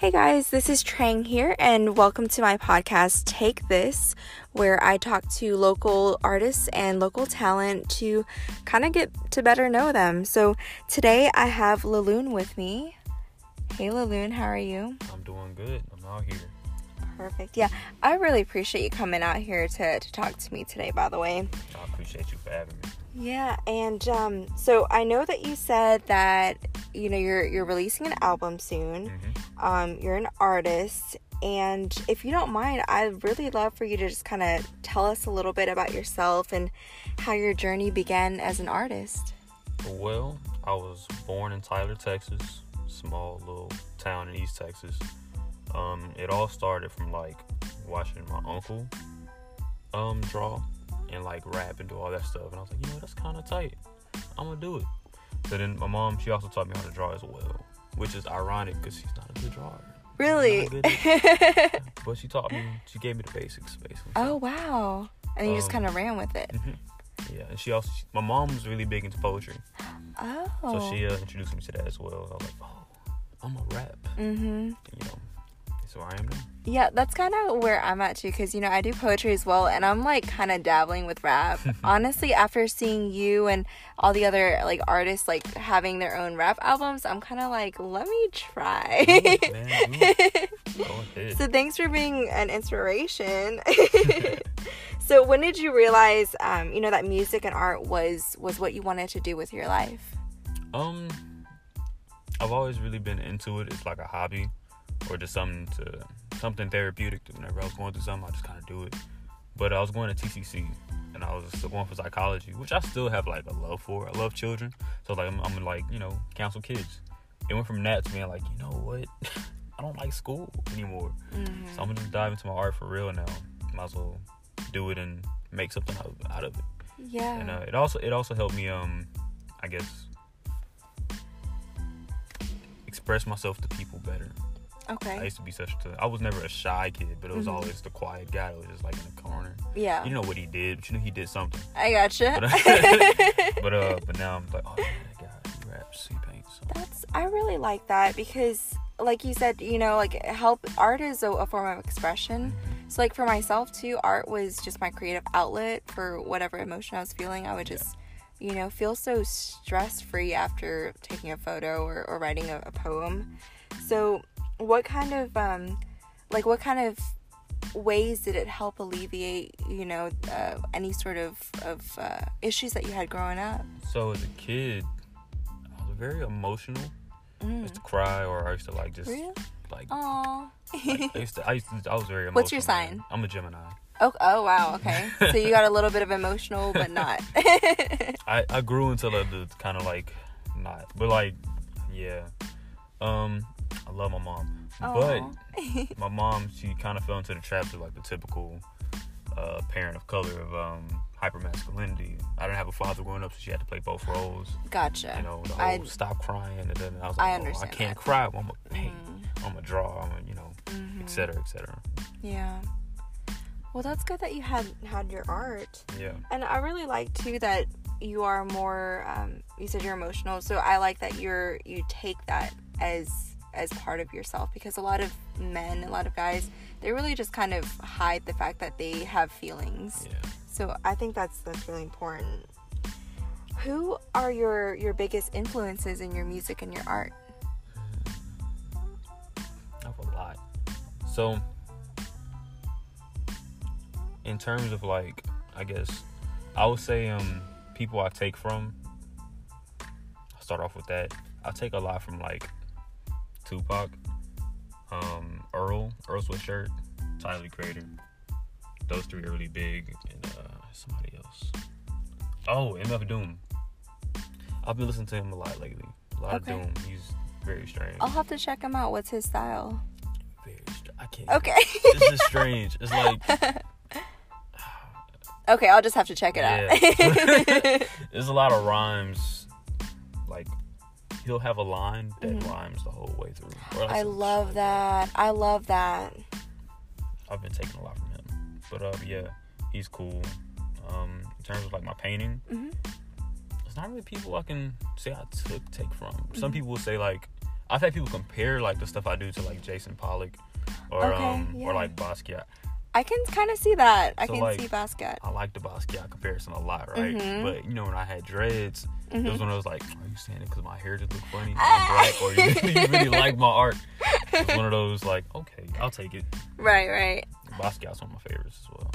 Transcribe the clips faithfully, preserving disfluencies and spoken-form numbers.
Hey guys, this is Trang here, and welcome to my podcast, Take This, where I talk to local artists and local talent to kind of get to better know them. So today I have Leloun with me. Hey Leloun, how are you? I'm doing good. I'm out here. Perfect. Yeah, I really appreciate you coming out here to, to talk to me today, by the way. I appreciate you for having me. Yeah, and um, so I know that you said that, you know, you're you're releasing an album soon. Mm-hmm. Um, you're an artist, and if you don't mind, I'd really love for you to just kind of tell us a little bit about yourself and how your journey began as an artist. Well, I was born in Tyler, Texas, small little town in East Texas. Um, it all started from like watching my uncle um draw and like rap and do all that stuff, and I was like, you know, that's kind of tight, I'm gonna do it. So then my mom, she also taught me how to draw as well, which is ironic because she's not a good drawer. Really? Good at but she taught me, she gave me the basics basically. Oh wow. And you um, just kind of ran with it. Mm-hmm. Yeah, and she also she, my mom was really big into poetry. Oh. So she uh, introduced me to that as well. I was like, oh, I'm a rap. Mm-hmm. And, you know, so I am now. Yeah, that's kind of where I'm at too, because, you know, I do poetry as well, and I'm like kind of dabbling with rap. Honestly, after seeing you and all the other like artists like having their own rap albums, I'm kind of like, let me try. Do it, man. Do it. Go ahead. So thanks for being an inspiration. So when did you realize, um, you know, that music and art was was what you wanted to do with your life? Um, I've always really been into it. It's like a hobby. Or just something to something therapeutic. Whenever I was going through something, I just kind of do it. But I was going to T C C, and I was still going for psychology, which I still have like a love for. I love children, so like I'm, I'm like, you know, counsel kids. It went from that to being like, you know what, I don't like school anymore, mm-hmm. so I'm gonna just dive into my art for real now. Might as well do it and make something out, out of it. Yeah. And uh, it also it also helped me, um, I guess, express myself to people better. Okay. I used to be such a... I was never a shy kid, but it was mm-hmm. always the quiet guy that was just, like, in the corner. Yeah. You know what he did, but you knew he did something. I gotcha. But, but, uh, but now I'm like, oh, yeah, that guy, he raps, he paints. So. That's... I really like that because, like you said, you know, like, help... Art is a, a form of expression. Mm-hmm. So, like, for myself, too, art was just my creative outlet for whatever emotion I was feeling. I would just... Yeah. You know, feel so stress-free after taking a photo or, or writing a, a poem. So... What kind of, um, like, what kind of ways did it help alleviate, you know, uh, any sort of, of uh, issues that you had growing up? So, as a kid, I was very emotional. Mm. I used to cry, or I used to, like, just, really? like, Aww. like I, used to, I used to, I was very emotional. What's your sign? Man. I'm a Gemini. Oh, oh wow, okay. So, you got a little bit of emotional, but not. I, I grew into the, the kind of, like, not, but, like, yeah. Um... I love my mom. Aww. But my mom, she kind of fell into the trap of like the typical uh, parent of color of um, hypermasculinity. I didn't have a father growing up, so she had to play both roles. Gotcha. You know, the whole I'd... stop crying, and then I was like, I, oh, I can't that. cry. I'm a, hey, mm-hmm. I'm a draw. I'm a, you know, mm-hmm. et cetera, et cetera. Yeah. Well, that's good that you had had your art. Yeah. And I really like too that you are more. Um, you said you're emotional, so I like that you're you take that as. as part of yourself, because a lot of men, a lot of guys, they really just kind of hide the fact that they have feelings. Yeah. So I think that's that's really important. Who are your your biggest influences in your music and your art? I have a lot. So in terms of like, I guess I would say um people I take from. I'll start off with that. I take a lot from like Tupac, um, Earl, Earl Sweatshirt, Tyler, Creator. Those three are really big. And uh, somebody else. Oh, M F Doom. I've been listening to him a lot lately. A lot okay. of Doom. He's very strange. I'll have to check him out. What's his style? Very strange. I can't. Okay. It's just strange. It's like... okay, I'll just have to check it yeah. out. There's a lot of rhymes. Like... He'll have a line that mm-hmm. rhymes the whole way through. I love that. I love that. I've been taking a lot from him. But, uh, yeah, he's cool. Um, in terms of, like, my painting, mm-hmm. it's not really people I can say I took take from. Mm-hmm. Some people will say, like, I've had people compare like the stuff I do to like Jason Pollock or okay, um yeah. or like Basquiat. I can kind of see that. I so, can like, see Basquiat. I like the Basquiat comparison a lot, right? Mm-hmm. But, you know, when I had dreads, mm-hmm. it was when I was like, are you saying it because my hair just look funny? I'm black, or you really, you really like my art? It's one of those, like, okay, I'll take it. Right, right. Basquiat's one of my favorites as well.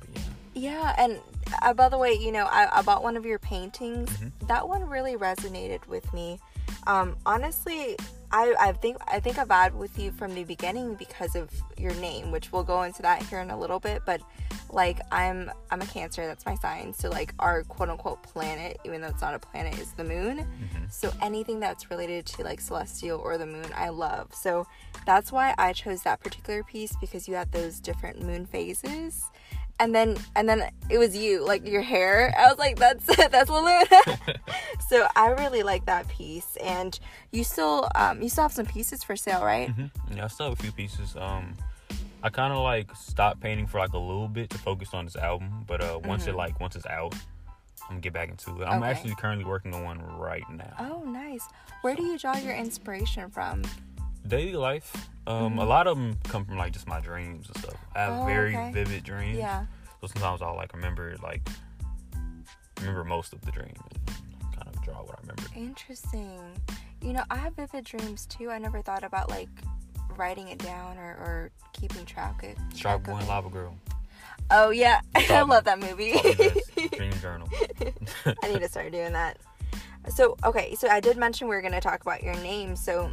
But yeah. Yeah, and uh, by the way, you know, I, I bought one of your paintings. Mm-hmm. That one really resonated with me. Um, honestly... I, I think I think I vibed with you from the beginning because of your name, which we'll go into that here in a little bit. But like I'm I'm a Cancer, that's my sign. So like our quote unquote planet, even though it's not a planet, is the moon. Mm-hmm. So anything that's related to like celestial or the moon, I love. So that's why I chose that particular piece, because you had those different moon phases. And then, and then it was you, like your hair. I was like, that's that's Laloon. So I really like that piece. And you still, um, you still have some pieces for sale, right? Mm-hmm. Yeah, I still have a few pieces. Um, I kind of like stopped painting for like a little bit to focus on this album. But uh, once mm-hmm. it like once it's out, I'm gonna get back into it. I'm okay. actually currently working on one right now. Oh, nice. Where do you draw your inspiration from? Daily life. Um, mm-hmm. A lot of them come from like just my dreams and stuff. I have oh, very okay. vivid dreams. Yeah. So sometimes I'll like remember like remember most of the dream and kind of draw what I remember. Interesting. You know, I have vivid dreams too. I never thought about like writing it down or, or keeping track of it. Sharkboy and Lava Girl. Oh yeah, I love that movie. Dream journal. I need to start doing that. So okay, so I did mention we were gonna talk about your name. So.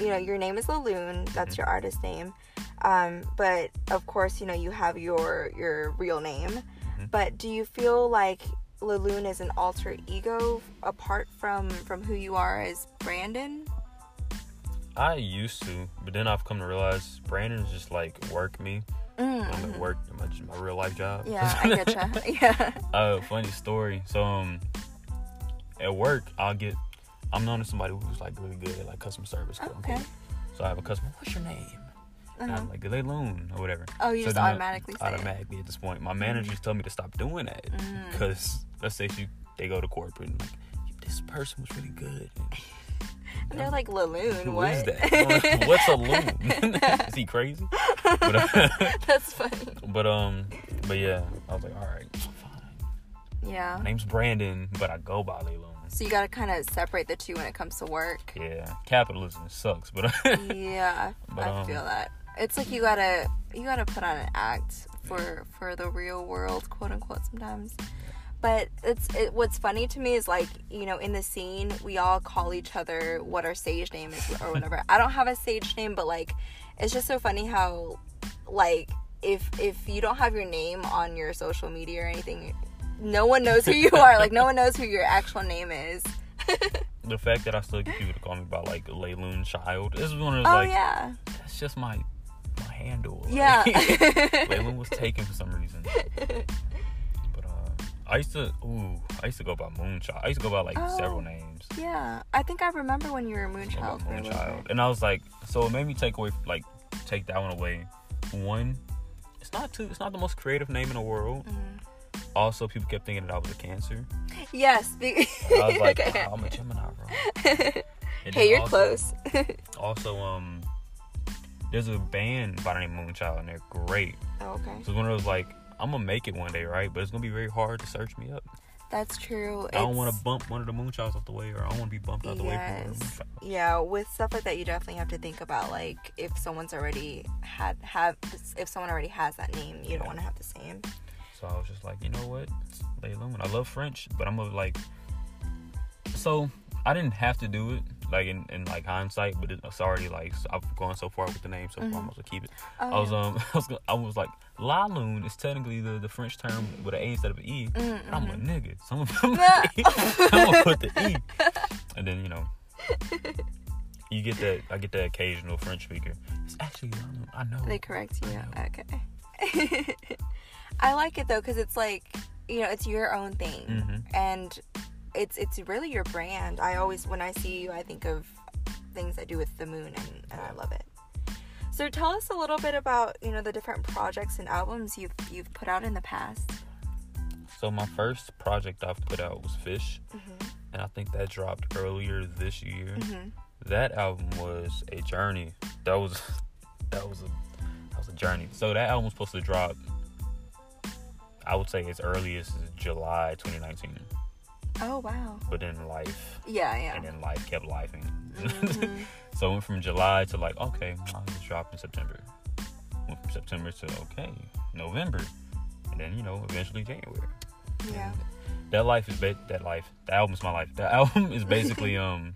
You know, your name is Leloun. That's your artist name. Um, but, of course, you know, you have your your real name. Mm-hmm. But do you feel like Leloun is an alter ego apart from, from who you are as Brandon? I used to. But then I've come to realize Brandon's just, like, work me. Mm-hmm. I'm at work in my, my real-life job. Yeah, I getcha. Yeah. Uh, funny story. So, um, at work, I'll get... I'm known as somebody who's, like, really good at, like, customer service. Okay. So I have a customer, what's your name? Uh-huh. And I'm like, Leloun or whatever. Oh, you so just automatically I, say Automatically it. At this point. My managers mm. tell me to stop doing that. Mm. Because, let's say she, they go to corporate and, like, this person was really good. And, and they're like, Leloun, who what? Is that? What's a loon? Is he crazy? But, uh, that's funny. But, um, but, yeah, I was like, all right, fine. Yeah. My name's Brandon, but I go by Leloun. So you gotta kind of separate the two when it comes to work. Yeah, capitalism sucks, but yeah, but, um, I feel that it's like you gotta you gotta put on an act for for the real world, quote unquote, sometimes. But it's it, what's funny to me is like, you know, in the scene we all call each other what our stage name is or whatever. I don't have a stage name, but like it's just so funny how like if if you don't have your name on your social media or anything. No one knows who you are. Like, no one knows who your actual name is. The fact that I still get people to call me by, like, Leloun Child. This is one of those, oh, like, yeah. That's just my my handle. Yeah. Leloun was taken for some reason. But, uh, I used to, ooh, I used to go by Moonchild. I used to go by, like, oh, several names. Yeah. I think I remember when you were Moonchild. Moonchild. And I was like, so it made me take away, like, take that one away. One, it's not too, it's not the most creative name in the world. Mm-hmm. Also, people kept thinking that I was a Cancer. Yes. Be- I was like, okay. oh, I'm a Gemini, bro. Hey, you're also, close. Also, um, there's a band by the name Moonchild, and they're great. Oh, okay. So it's one of those, like, I'm going to make it one day, right? But it's going to be very hard to search me up. That's true. I don't want to bump one of the Moonchilds off the way, or I don't want to be bumped out the yes. way from one of the Moonchilds. Yeah, with stuff like that, you definitely have to think about, like, if someone's already had, have, if someone already has that name, you yeah. don't want to have the same. So I was just like, you know what, Leloun. I love French, but I'm gonna like. So I didn't have to do it, like in, in like hindsight, but it's already like so I've gone so far with the name, so mm-hmm. I'm gonna keep it. Oh, I was yeah. um, I was gonna, I was like, Laloon is technically the, the French term with an A instead of an E. Mm-hmm. And I'm a nigga, so I'm gonna, I'm gonna put the E, and then you know. You get that? I get that occasional French speaker. It's actually Leloun. I know. They correct you. Okay. I like it, though, because it's like, you know, it's your own thing. Mm-hmm. And it's it's really your brand. I always, when I see you, I think of things I do with the moon, and, and I love it. So tell us a little bit about, you know, the different projects and albums you've, you've put out in the past. So my first project I've put out was Fish. Mm-hmm. And I think that dropped earlier this year. Mm-hmm. that album was a journey. That was that was a that was a journey. So that album was supposed to drop, I would say, as early as July twenty nineteen. Oh, wow. But then life. Yeah, yeah. And then life kept lifing. Mm-hmm. So it went from July to like, okay, I'll just drop in September. Went from September to, okay, November. And then, you know, eventually January. Yeah. And that life is, ba- that life, the album's my life. The album is basically um,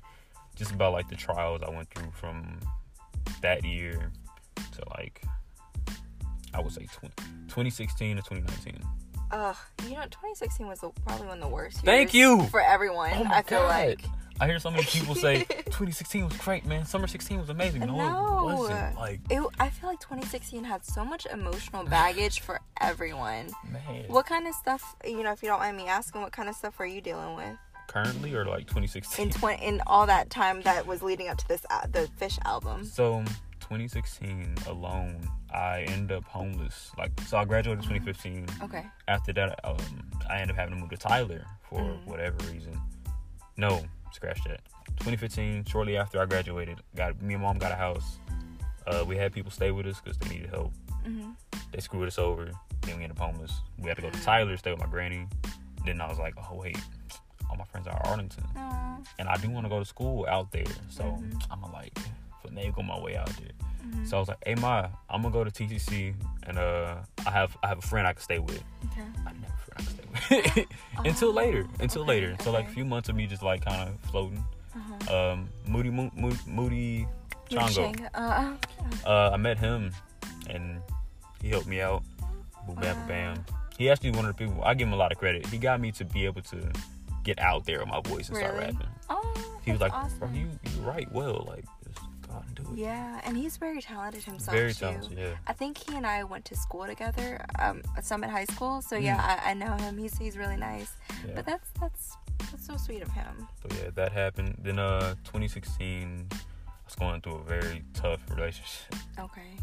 just about like the trials I went through from that year to like, I would say twenty, twenty sixteen to twenty nineteen. Ugh, you know, twenty sixteen was the, probably one of the worst years. Thank you! For everyone, oh I feel God. like. I hear so many people say, twenty sixteen was great, man. Summer sixteen was amazing. No, no. It wasn't. Like, it, I feel like twenty sixteen had so much emotional baggage for everyone. Man. What kind of stuff, you know, if you don't mind me asking, what kind of stuff are you dealing with? Currently or like twenty sixteen? In, tw- in all that time that was leading up to this, uh, the Fish album. So, twenty sixteen alone, I end up homeless. Like, so I graduated in twenty fifteen. Okay. After that, um, I end up having to move to Tyler for mm. whatever reason. No, scratch that. twenty fifteen, shortly after I graduated, got me and mom got a house. Uh, we had people stay with us because they needed help. Mm-hmm. They screwed us over. Then we end up homeless. We had to go to Tyler, stay with my granny. Then I was like, oh wait, all my friends are in Arlington, Aww. and I do want to go to school out there. So mm-hmm. I'm like, finagle my way out there. Mm-hmm. So I was like, hey Ma, I'm gonna go to T C C and uh I have I have a friend I can stay with. Okay. I didn't have a friend I could stay with. uh, until later. Until okay, later. Okay. So like a few months of me just like kind of floating. Uh-huh. Um Moody Mo- Mo- Moody Chongo. Uh, uh, uh I met him and he helped me out. Boom bam uh, bam. He actually one of the people, I give him a lot of credit. He got me to be able to get out there with my voice and really? start rapping. Oh, he was like, awesome. Bro, you you write well, like do it. Yeah, and he's very talented himself. Very talented, too. Yeah. I think he and I went to school together, um, at Summit High School. So yeah, mm. I, I know him. He's he's really nice. Yeah. But that's that's that's so sweet of him. But yeah, that happened. Then uh, twenty sixteen, I was going through a very tough relationship. Okay.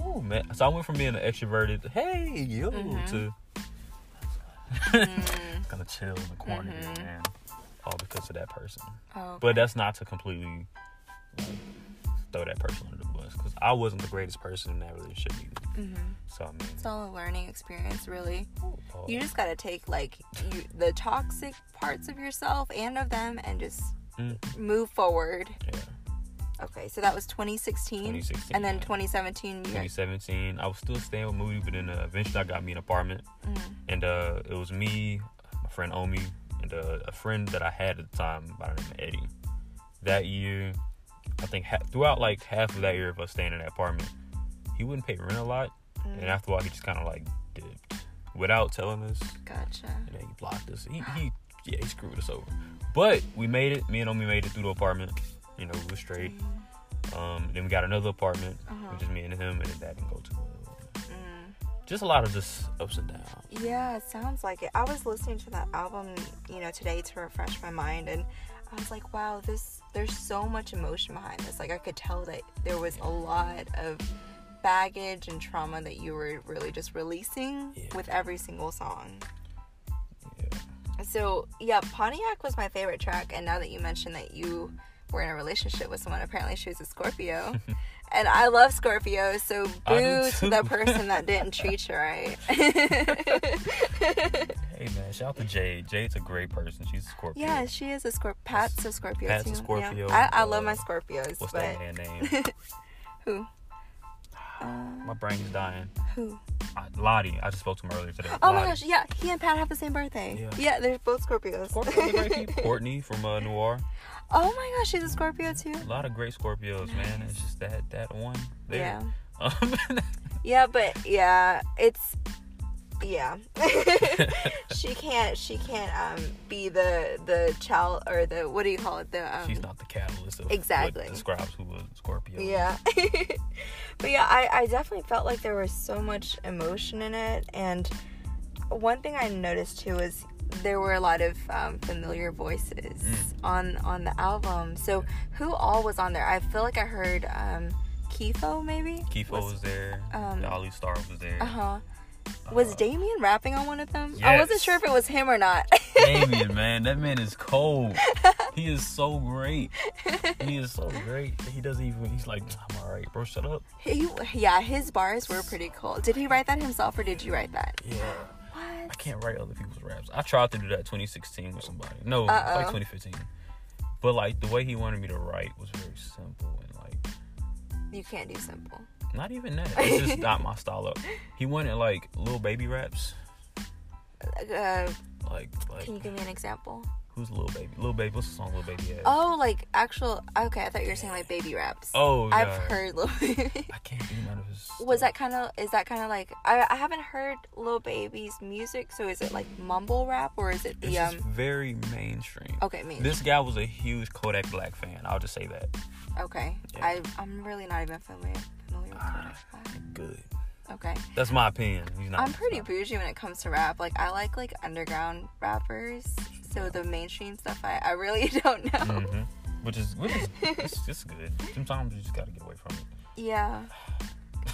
Oh man, so I went from being an extroverted, hey yo, mm-hmm. to mm. gonna chill in the corner, mm-hmm. man, all because of that person. Oh, okay. But that's not to completely. Throw that person under the bus because I wasn't the greatest person in that relationship either. Mm-hmm. So I mean, it's all a learning experience, really. Oh, oh. You just gotta take like you, the toxic parts of yourself and of them, and just mm-hmm. move forward. Yeah. Okay, so that was twenty sixteen. twenty sixteen and then yeah. twenty seventeen. twenty seventeen. I was still staying with Moody, but then uh, eventually I got me an apartment, mm-hmm. and uh, it was me, my friend Omi, and uh, a friend that I had at the time by the name of Eddie. That year. I think ha- throughout like half of that year of us staying in that apartment, he wouldn't pay rent a lot, mm. and after a while he just kind of like dipped without telling us. Gotcha. And then he blocked us. He he yeah he screwed us over, but we made it. Me and Omi made it through the apartment. You know, we were straight. Mm. Um, then we got another apartment, uh-huh. which is me and him, and that didn't go too well. Mm. Just a lot of just ups and downs. Yeah, it sounds like it. I was listening to that album, you know, today to refresh my mind, and I was like, wow, this. There's so much emotion behind this. Like, I could tell that there was a lot of baggage and trauma that you were really just releasing yeah. with every single song. Yeah. So, yeah, Pontiac was my favorite track. And now that you mentioned that you were in a relationship with someone, apparently she was a Scorpio. And I love Scorpio, so boo to the person that didn't treat you right. Hey, man, shout out to Jade. Jade's a great person. She's a Scorpio. Yeah, she is a Scorpio. Pat's a Scorpio, Pat's too. Pat's a Scorpio. Yeah. I, I love my Scorpios. What's but... that man's name? Who? Uh, my brain is dying. Who? Uh, Lottie. I just spoke to him earlier today. Oh, Lottie. My gosh. Yeah, he and Pat have the same birthday. Yeah, yeah they're both Scorpios. Scorpios are great people. Courtney from uh, Noir. Oh, my gosh. She's a Scorpio, too. A lot of great Scorpios, nice. Man. It's just that, that one there. Yeah. Um, yeah, but, yeah, it's... Yeah, she can't. She can't um, be the the child or the what do you call it? The um, she's not the catalyst. Of exactly what describes who a Scorpio. Yeah, but yeah, I, I definitely felt like there was so much emotion in it, and one thing I noticed too is there were a lot of um, familiar voices mm. on on the album. So who all was on there? I feel like I heard um, Kifo maybe. Kifo was, was there. Um, the Ollie Star was there. Uh huh. Was uh, Damien rapping on one of them? Yes. I wasn't sure if it was him or not. Damien, man, that man is cold. He is so great. He is so great. He doesn't even, he's like, I'm all right, bro, shut up. He, yeah, his bars were pretty cool. Did he write that himself or did you write that? Yeah. What? I can't write other people's raps. I tried to do that twenty sixteen with somebody. No, Uh-oh. like twenty fifteen. But like the way he wanted me to write was very simple and like. You can't do simple. Not even that. It's just not my style up. He wanted like little baby raps. Uh, like, like. Can you give me an example? Who's Lil Baby? Lil Baby, what's the song Lil Baby has? Oh, like actual. Okay, I thought you were saying like baby raps. Oh, yeah. I've heard Lil Baby. I can't think none of his stuff. Was that kind of? Is that kind of like? I I haven't heard Lil Baby's music, so is it like mumble rap or is it the? It's um, very mainstream. Okay, mainstream. This guy was a huge Kodak Black fan. I'll just say that. Okay, yeah. I I'm really not even familiar with Kodak Black. Good. Okay. That's my opinion. He's not I'm pretty bougie when it comes to rap. Like I like like underground rappers. So the mainstream stuff, I, I really don't know. Mm-hmm. Which is which is it's just good. Sometimes you just gotta get away from it. Yeah.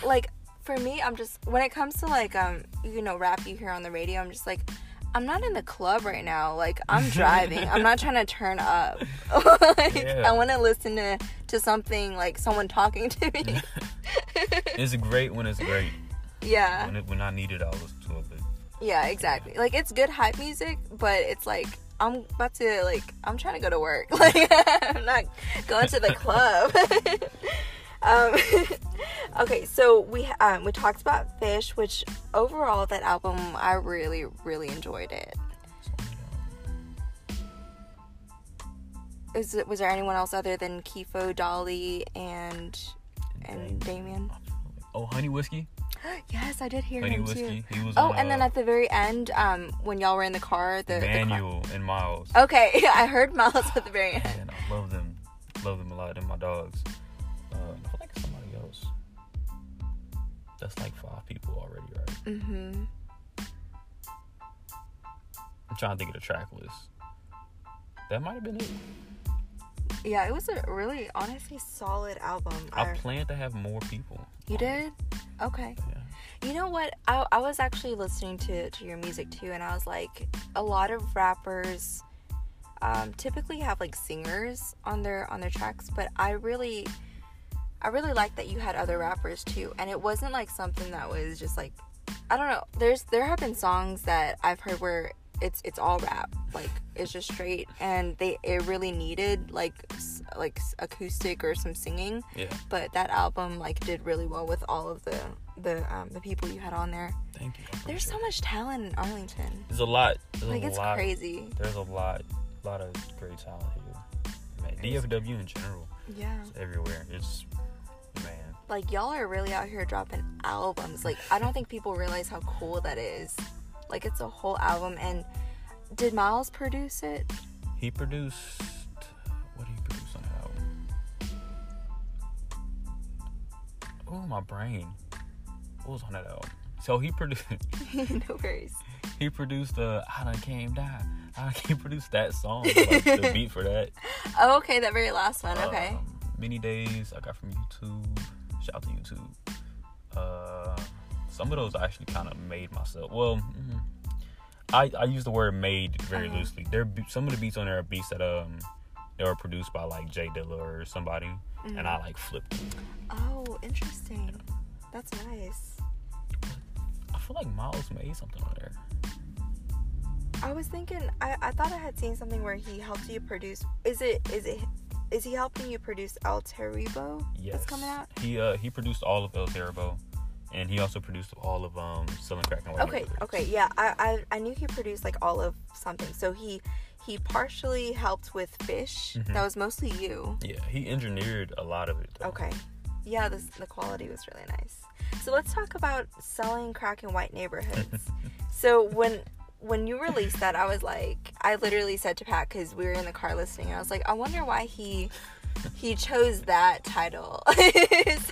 Like for me, I'm just when it comes to like um you know rap you hear on the radio, I'm just like I'm not in the club right now. Like I'm driving. I'm not trying to turn up. Like yeah. I want to listen to to something like someone talking to me. It's great when it's great. Yeah. When, it, when I need it, I'll listen to it. Yeah, exactly. Like, it's good hype music, but it's like, I'm about to, like, I'm trying to go to work. Like, I'm not going to the club. um, okay, so we um, we talked about Fish, which overall, that album, I really, really enjoyed it. Is it was there anyone else other than Kifo, Dolly, and, and Damien? Oh, Honey Whiskey? Yes, I did hear Honey him Whiskey. Too. He was oh, on, and then uh, at the very end, um, when y'all were in the car, the Daniel the car... and Miles. Okay, yeah, I heard Miles at the very end. Man, I love them, love them a lot. They're my dogs. Uh, I feel like it's somebody else. That's like five people already, right? Mm-hmm. I'm trying to think of the track list. That might have been it. Yeah, it was a really, honestly, solid album. I, I... planned to have more people. You did? Okay. Yeah. You know what? I, I was actually listening to, to your music, too, and I was like, a lot of rappers um, typically have, like, singers on their on their tracks, but I really, I really liked that you had other rappers, too, and it wasn't, like, something that was just, like, I don't know. There's There have been songs that I've heard where it's it's all rap. Like, it's just straight, and they it really needed, like, like acoustic or some singing. Yeah. But that album like did really well with all of the the um the people you had on there. Thank you. There's so much talent in Arlington. There's a lot. There's like a it's lot, crazy. There's a lot lot of great talent here. Man, D F W in general. Yeah. It's everywhere. It's man. Like y'all are really out here dropping albums. Like I don't think people realize how cool that is. Like it's a whole album. And did Miles produce it? He produced Oh, my brain. What was on that album? So he produced... no worries. He produced the I Done Came Down. I He produced that song. Like, the beat for that. Oh, okay. That very last one. Um, okay. Many Days I got from YouTube. Shout out to YouTube. Uh, some of those I actually kind of made myself. Well, mm, I, I use the word made very uh-huh. loosely. There, Some of the beats on there are beats that... um. They were produced by like Jay Dilla or somebody, mm. and I like flipped them. Oh, interesting. Yeah. That's nice. I feel like Miles made something on there. I was thinking, I, I thought I had seen something where he helped you produce. Is it is it is he helping you produce El Terrible? Yes. That's coming out. He uh he produced all of El Terrible, and he also produced all of um Selling Crack in White Neighborhoods. Okay, okay, yeah, I, I I knew he produced like all of something. So he. He partially helped with Fish. Mm-hmm. That was mostly you. Yeah, he engineered a lot of it, though. Okay. Yeah, this, the quality was really nice. So let's talk about Selling Crack in White Neighborhoods. So when when you released that, I was like... I literally said to Pat, because we were in the car listening, and I was like, I wonder why he he chose that title.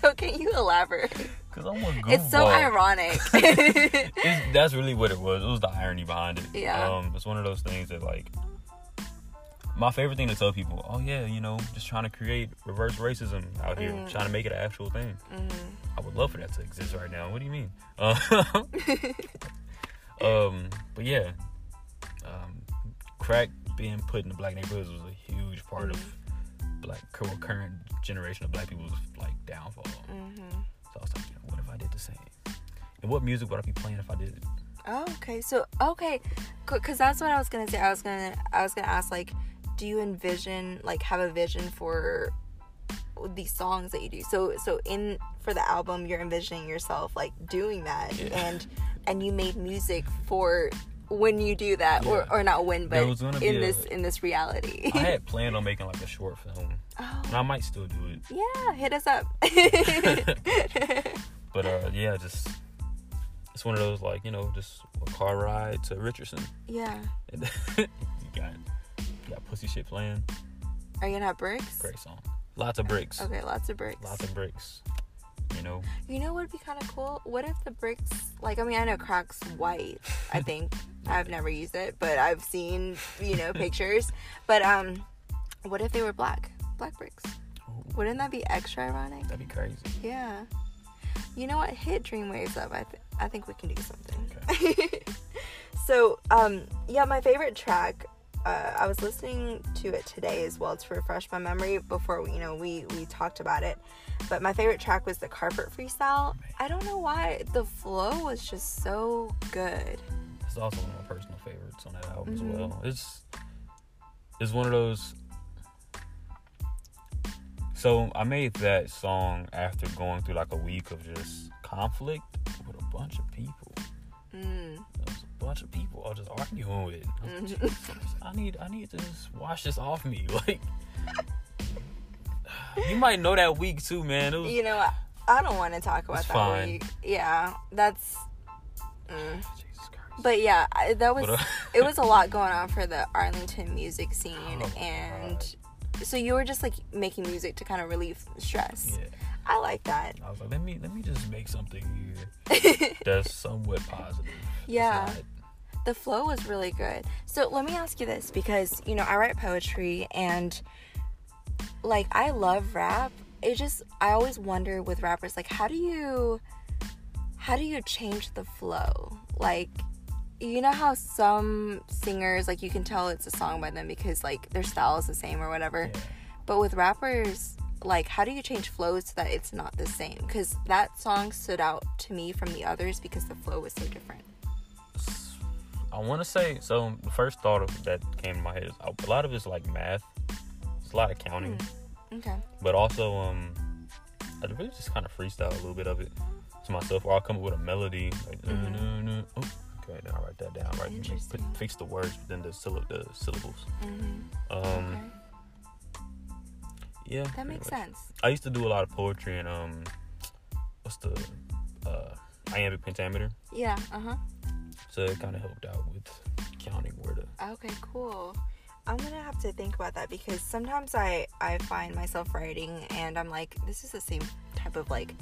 So can you elaborate? Because I'm a goofball. It's so ironic. it's, that's really what it was. It was the irony behind it. Yeah. Um, it's one of those things that, like... My favorite thing to tell people, oh yeah, you know, just trying to create reverse racism out here, mm. trying to make it an actual thing. Mm. I would love for that to exist right now. What do you mean? Uh, um, but yeah, um, crack being put in the black neighborhoods was a huge part mm-hmm. of black current generation of black people's like downfall. Mm-hmm. So I was like, you know, what if I did the same? And what music would I be playing if I did it? Oh, okay, so okay, because that's what I was gonna say. I was gonna, I was gonna ask, like, do you envision, like, have a vision for these songs that you do? So, so in for the album, you're envisioning yourself like doing that, yeah. and and you made music for when you do that, yeah. or or not when, but in this a, in this reality. I had planned on making like a short film, oh. and I might still do it. Yeah, hit us up. But uh, yeah, just. It's one of those, like, you know, just a car ride to Richardson. Yeah. And you got you got pussy shit playing. Are you gonna have bricks? Great song. Lots of bricks. Okay, lots of bricks. Lots of bricks. You know. You know what would be kind of cool? What if the bricks, like, I mean, I know crack's white, I think. yeah. I've never used it, but I've seen, you know, pictures. But um, what if they were black? Black bricks. Ooh. Wouldn't that be extra ironic? That'd be crazy. Yeah. You know what? Hit Dreamwaves up. I think I think we can do something. Okay. So, um, yeah, my favorite track. Uh, I was listening to it today as well to refresh my memory before we, you know, we we talked about it. But my favorite track was the Carpet Freestyle. I don't know why. The flow was just so good. It's also one of my personal favorites on that album mm-hmm. as well. It's it's one of those. So I made that song after going through like a week of just conflict with a bunch of people. Mm. There was a bunch of people I was just arguing with. I, was like, I need, I need to just wash this off me. Like, you might know that week too, man. It was, you know, I, I don't want to talk about that fine. Week. Yeah, that's. Mm. Jesus Christ. But yeah, that was. But, uh, it was a lot going on for the Arlington music scene oh, and. God. So you were just like making music to kind of relieve stress. Yeah. I like that. I was like, let me let me just make something here that's somewhat positive. Yeah. Not... The flow was really good. So let me ask you this, because you know I write poetry and like I love rap. It just I always wonder with rappers, like how do you how do you change the flow? Like you know how some singers, like, you can tell it's a song by them because, like, their style is the same or whatever. Yeah. But with rappers, like, how do you change flows so that it's not the same? Because that song stood out to me from the others because the flow was so different. I want to say, so the first thought of that came to my head is a lot of it's, like, math. It's a lot of counting. Mm. Okay. But also, um, I really just kind of freestyle a little bit of it to myself. Or I'll come up with a melody. Like, mm-hmm. oh. Okay, now I'll write that down. Right, put, fix the words, then the, syllab- the syllables. Mm-hmm. Um, okay. Yeah, that makes much. Sense. I used to do a lot of poetry and um, what's the uh, iambic pentameter? Yeah, uh huh. So it kind of helped out with counting where to. Okay, cool. I'm gonna have to think about that because sometimes I I find myself writing and I'm like, this is the same type of like.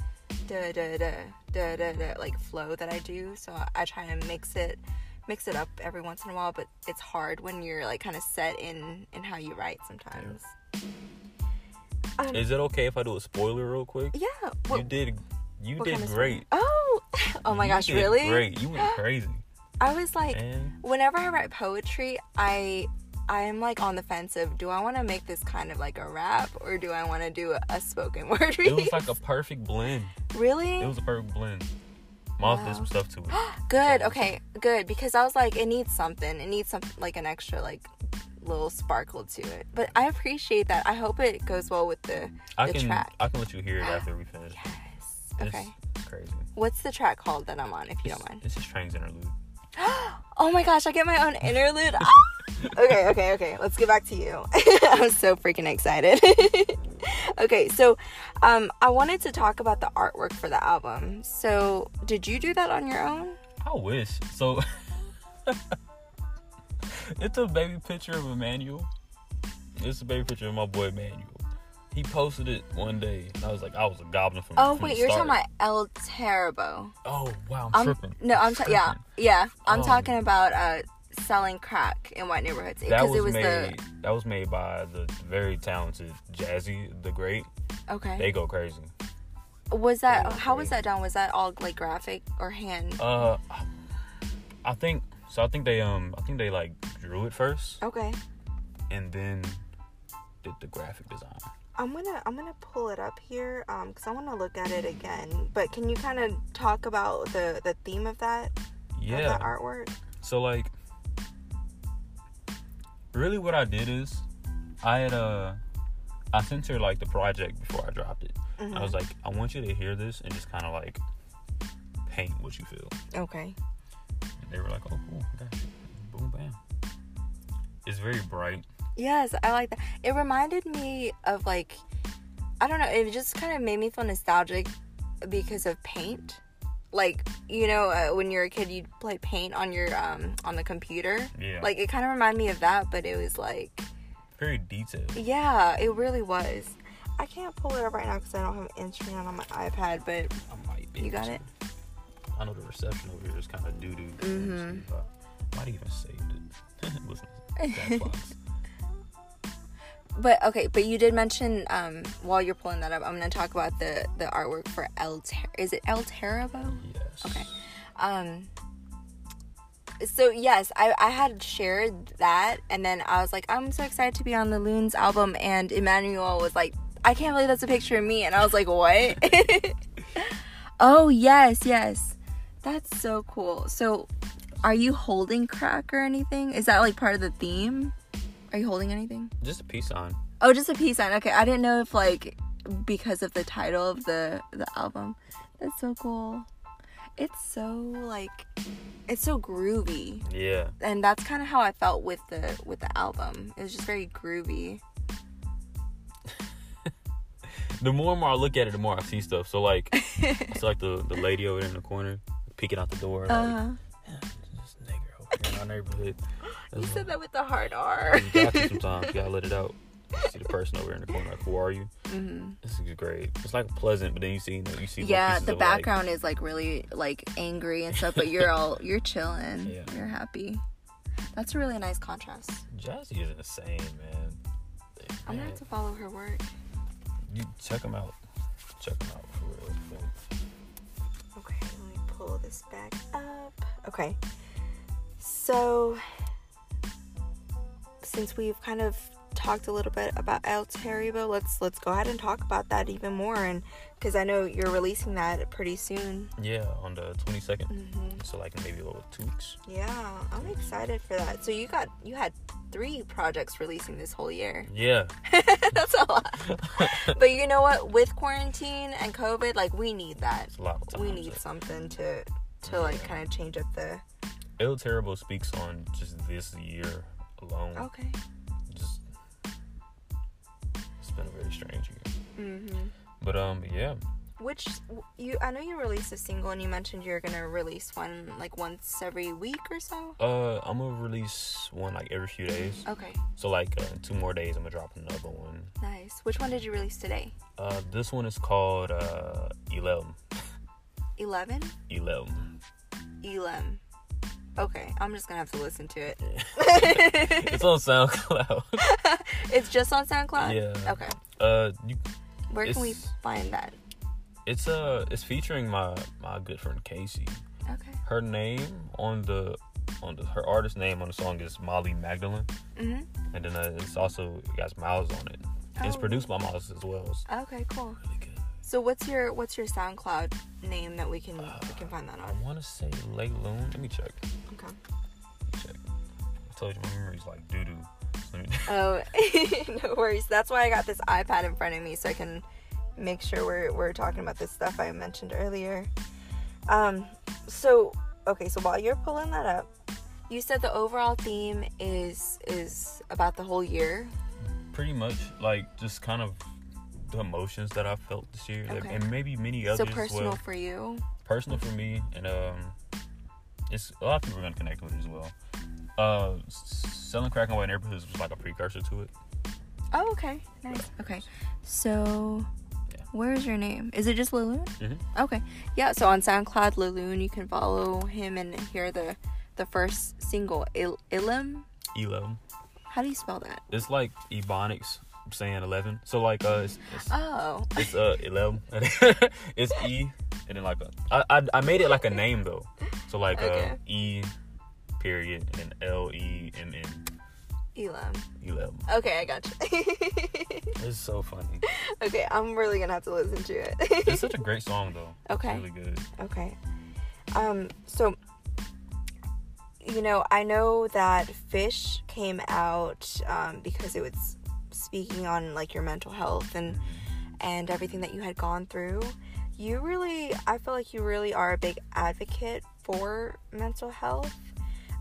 Da, da, da, da, da, da, like flow that I do, so I try to mix it mix it up every once in a while, but it's hard when you're like kind of set in in how you write sometimes. Yeah. Um, is it okay if I do a spoiler real quick? Yeah. What, you did you did kind of great. Oh, oh my you gosh, did really? Great. You went crazy. I was like, man. Whenever I write poetry, I I'm like on the fence of do I want to make this kind of like a rap or do I want to do a, a spoken word read? It was like a perfect blend. Really? It was a perfect blend. Miles wow. did some stuff to it. Good. So, okay. Good. Because I was like, it needs something. It needs something like an extra like little sparkle to it. But I appreciate that. I hope it goes well with the, I the can, track. I can let you hear it after we finish. Yes. Okay. It's crazy. What's the track called that I'm on, if you it's, don't mind? This is Train's Interlude. Oh my gosh, I get my own interlude. okay, okay, okay. Let's get back to you. I'm so freaking excited. Okay, so um, I wanted to talk about the artwork for the album. So, did you do that on your own? I wish. So, it's a baby picture of Emmanuel. It's a baby picture of my boy Emmanuel. He posted it one day, and I was like, I was a goblin from. Oh from wait, the you're start. Talking about El Terrible. Oh wow, I'm, I'm tripping. No, I'm ta- yeah, yeah. I'm oh. talking about uh, Selling Crack in White Neighborhoods because it was made, the that was made by the very talented Jazzy the Great. Okay, they go crazy. Was that how crazy. Was that done? Was that all like graphic or hand? Uh, I think so. I think they um, I think they like drew it first. Okay, and then. did the graphic design. I'm gonna I'm gonna pull it up here um because I want to look at it again. But can you kind of talk about the the theme of that? Yeah. Of the artwork. So like, really, what I did is I had a I sent her like the project before I dropped it. Mm-hmm. I was like, I want you to hear this and just kind of like paint what you feel. Okay. And they were like, oh, cool, okay. Boom, bam. It's very bright. Yes, I like that. It reminded me of, like, I don't know, it just kind of made me feel nostalgic because of paint. Like, you know, uh, when you're a kid, you'd play paint on your, um, on the computer. Yeah. Like, it kind of reminded me of that, but it was, like... very detailed. Yeah, it really was. I can't pull it up right now because I don't have Instagram on my iPad, but... I might be. You got it? I know the reception over here is kind of doo-doo. Mm-hmm. I might even saved it. Listen, that box. But, okay, but you did mention, um, while you're pulling that up, I'm going to talk about the, the artwork for El Ter- Is it El Terrible? Yes. Okay. Um, so, yes, I, I had shared that, and then I was like, I'm so excited to be on the Loon's album, and Emmanuel was like, I can't believe that's a picture of me, and I was like, what? Oh, yes, yes. That's so cool. So, are you holding crack or anything? Is that, like, part of the theme? Are you holding anything? Just a peace sign. Oh, just a peace sign. Okay, I didn't know if, like, because of the title of the, the album. That's so cool. It's so, like, it's so groovy. Yeah. And that's kind of how I felt with the with the album. It was just very groovy. The more and more I look at it, the more I see stuff. So, like, it's like the, the lady over there in the corner peeking out the door. Like, uh-huh. This nigger over here in our neighborhood. You said that with the hard R. You got to sometimes. You got to let it out. You see the person over in the corner. Like, who are you? Mm-hmm. This is great. It's like pleasant, but then you see, you know, you see. Yeah, the background like... is like really like angry and stuff, but you're all you're chilling. Yeah. You're happy. That's a really nice contrast. Jazzy is insane, man. Damn, I'm gonna have to follow her work. You check them out. Check them out for real. Okay, let me pull this back up. Okay, so. Since we've kind of talked a little bit about El Terrible, let's let's go ahead and talk about that even more, and because I know you're releasing that pretty soon. Yeah, on the twenty-second. Mm-hmm. So like maybe a little two weeks. Yeah, I'm excited for that. So you got you had three projects releasing this whole year. Yeah, that's a lot. But you know what? With quarantine and COVID, like we need that. It's a lot of time, we need so. something to to yeah. like kind of change up the. El Terrible speaks on just this year. Alone. Okay. Just it's been a very strange year. Mm-hmm. But um, yeah. Which you? I know you released a single, and you mentioned you're gonna release one like once every week or so. Uh, I'm gonna release one like every few days. Okay. So like uh, two more days, I'm gonna drop another one. Nice. Which one did you release today? Uh, this one is called uh Elem. Eleven. Elem. Elem. Okay, I'm just gonna have to listen to it. It's on SoundCloud. It's just on SoundCloud? Yeah. Okay. Uh, you, Where can we find that? It's uh, it's featuring my, my good friend Casey. Okay. Her name on the on the her artist name on the song is Molly Magdalene. Mm-hmm. And then uh, it's also it got Miles on it. Oh. It's produced by Miles as well. Okay, cool. Really good. So what's your what's your SoundCloud name that we can uh, we can find that on? I want to say Leloun. Let me check. Okay. Let me check. I told you my memory's like doo doo. Oh, no worries. That's why I got this iPad in front of me so I can make sure we're we're talking about this stuff I mentioned earlier. Um. So okay. So while you're pulling that up, you said the overall theme is is about the whole year. Pretty much, like just kind of. The emotions that I felt this year, okay. And maybe many others. So personal as well. For you. Personal for me, and um, it's a lot of people are gonna connect with it as well. Uh, Selling Crack in White Neighborhoods was like a precursor to it. Oh, okay, nice. Okay, so yeah. Where is your name? Is it just Leloun? Mm-hmm. Okay, yeah. So on SoundCloud, Leloun, you can follow him and hear the the first single, Il- Ilum. Ilum. How do you spell that? It's like Ebonics. I'm saying eleven, so like uh it's, it's, oh it's uh eleven. It's E and then like a, I, I I made it like a name though, so like okay. uh E period and L E M N Elam. Elam. Okay, I got you. It's so funny. Okay, I'm really gonna have to listen to it. It's such a great song, though. Okay. It's really good. Okay. Um, so, you know, I know that Fish came out um, because it was speaking on, like, your mental health and and everything that you had gone through. You really, I feel like you really are a big advocate for mental health.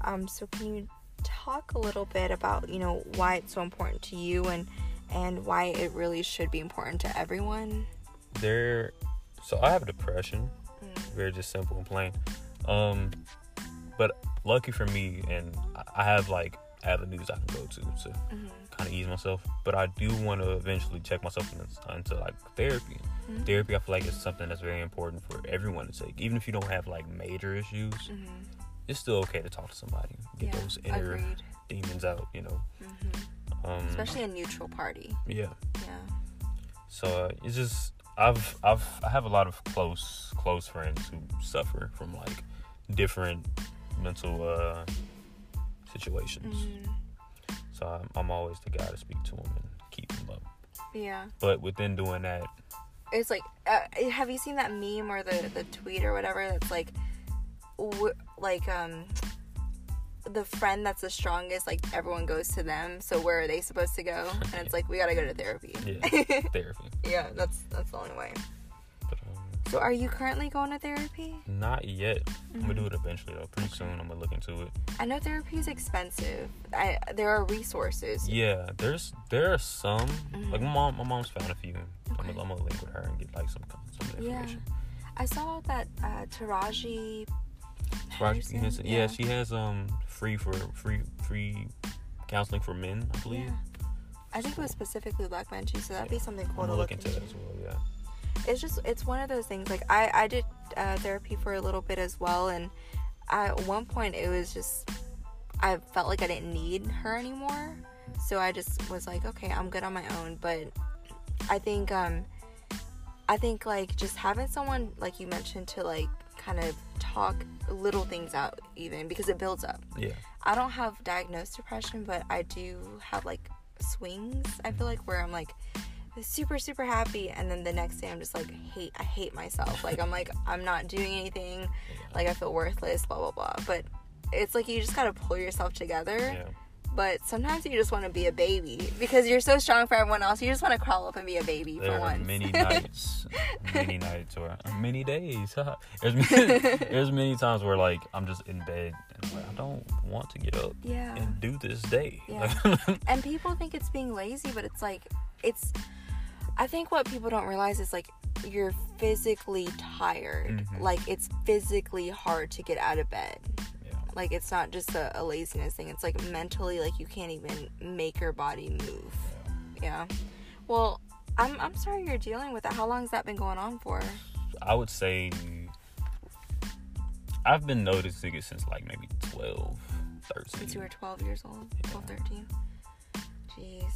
Um, so can you talk a little bit about, you know, why it's so important to you and and why it really should be important to everyone? There, so I have depression. Mm. Very just simple and plain. Um, but lucky for me, and I have, like, avenues I can go to to mm-hmm. kind of ease myself. But I do want to eventually check myself into, into like, therapy. Mm-hmm. Therapy, I feel like, is something that's very important for everyone to take. Even if you don't have, like, major issues, mm-hmm. it's still okay to talk to somebody. Get yeah, those inner agreed. demons out, you know. Mm-hmm. Um, Especially a neutral party. Yeah. Yeah. So, uh, it's just... I've I've I have a lot of close close friends who suffer from, like, different mental uh, situations. Mm-hmm. So I'm, I'm always the guy to speak to them and keep them up. Yeah. But within doing that, it's like, uh, have you seen that meme or the, the tweet or whatever that's like, w- like um, the friend that's the strongest, like, everyone goes to them, so where are they supposed to go? And it's like, we gotta go to therapy. Yeah, therapy. Yeah, that's that's the only way. But, um, so are you currently going to therapy? Not yet. Mm-hmm. I'm gonna do it eventually, though. Pretty soon I'm gonna look into it. I know therapy is expensive. I there are resources. Yeah, there's there are some. Mm-hmm. Like, my mom, my mom's found a few. Okay. I'm, gonna, I'm gonna link with her and get, like, some, some information. Yeah. I saw that uh, Taraji... Yeah. yeah, she has um free for free free counseling for men, I believe. Yeah. I think so, it was specifically black men too, so that'd yeah. be something cool I'm to look into. That as well, yeah. It's just it's one of those things. Like, I I did uh, therapy for a little bit as well, and I, at one point it was just I felt like I didn't need her anymore, so I just was like, okay, I'm good on my own. But I think um I think like just having someone, like you mentioned, to, like, kind of talk little things out, even, because it builds up. Yeah. I don't have diagnosed depression, but I do have, like, swings, I feel like, where I'm, like, super, super happy, and then the next day I'm just, like, hate, I hate myself. Like, I'm, like, I'm not doing anything. Yeah. Like, I feel worthless, blah, blah, blah. But it's, like, you just gotta pull yourself together. Yeah. But sometimes you just want to be a baby because you're so strong for everyone else. You just want to crawl up and be a baby there for once. There are many nights, many nights, or many days. there's, many, there's many times where, like, I'm just in bed and I'm like, I don't want to get up yeah. and do this day. Yeah. And people think it's being lazy, but it's like, it's, I think what people don't realize is, like, you're physically tired. Mm-hmm. Like, it's physically hard to get out of bed. Like, it's not just a, a laziness thing. It's, like, mentally, like, you can't even make your body move. Yeah. yeah. Well, I'm I'm sorry you're dealing with that. How long has that been going on for? I would say I've been noticing it since, like, maybe twelve, thirteen. Since you were twelve years old? Yeah. twelve, thirteen? Jeez.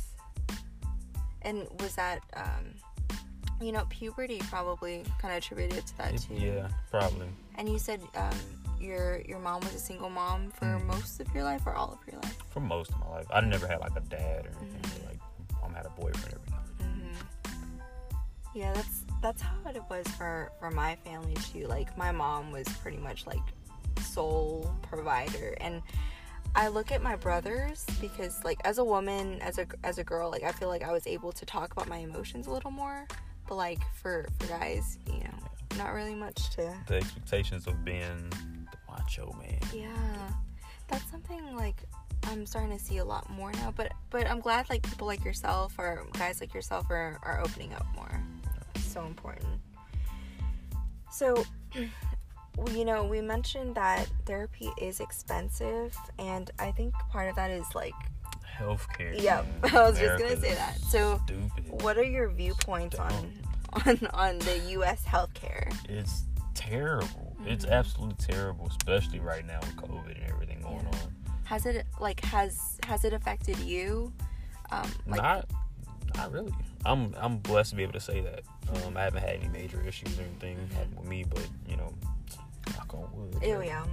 And was that, um, you know, puberty probably kind of attributed to that, too? Yeah, probably. And you said... um. Your your mom was a single mom for mm-hmm. most of your life or all of your life? For most of my life. I never had, like, a dad or anything. Mm-hmm. Like, mom had a boyfriend every night. Mm-hmm. Yeah, that's that's how it was for, for my family, too. Like, my mom was pretty much, like, sole provider. And I look at my brothers because, like, as a woman, as a, as a girl, like, I feel like I was able to talk about my emotions a little more. But, like, for, for guys, you know, yeah. not really much to... The expectations of being... macho man. Yeah, that's something, like, I'm starting to see a lot more now, but but I'm glad, like, people like yourself or guys like yourself are, are opening up more. It's so important. So, you know, we mentioned that therapy is expensive, and I think part of that is, like, healthcare. Yeah, I was just gonna say that. So stupid. What are your viewpoints on, on on the U S healthcare? It's terrible. It's absolutely terrible, especially right now with COVID and everything going yeah. on. Has it, like, has has it affected you? Um, like- not, not really. I'm I'm blessed to be able to say that. Um, I haven't had any major issues or anything mm-hmm. with me, but, you know, knock on wood. Ew, yeah.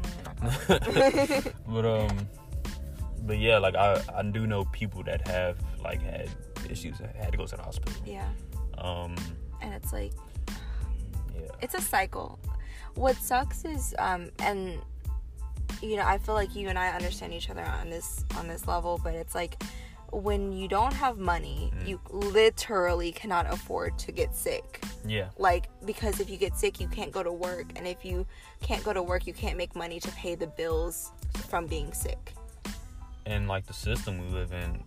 But um, but yeah, like I, I do know people that have like had issues that had to go to the hospital. Yeah. Um. And it's like, yeah, it's a cycle. What sucks is, um, and you know, I feel like you and I understand each other on this on this level, but it's like, when you don't have money, mm. you literally cannot afford to get sick. Yeah. Like, because if you get sick, you can't go to work. And if you can't go to work, you can't make money to pay the bills from being sick. And, like, the system we live in,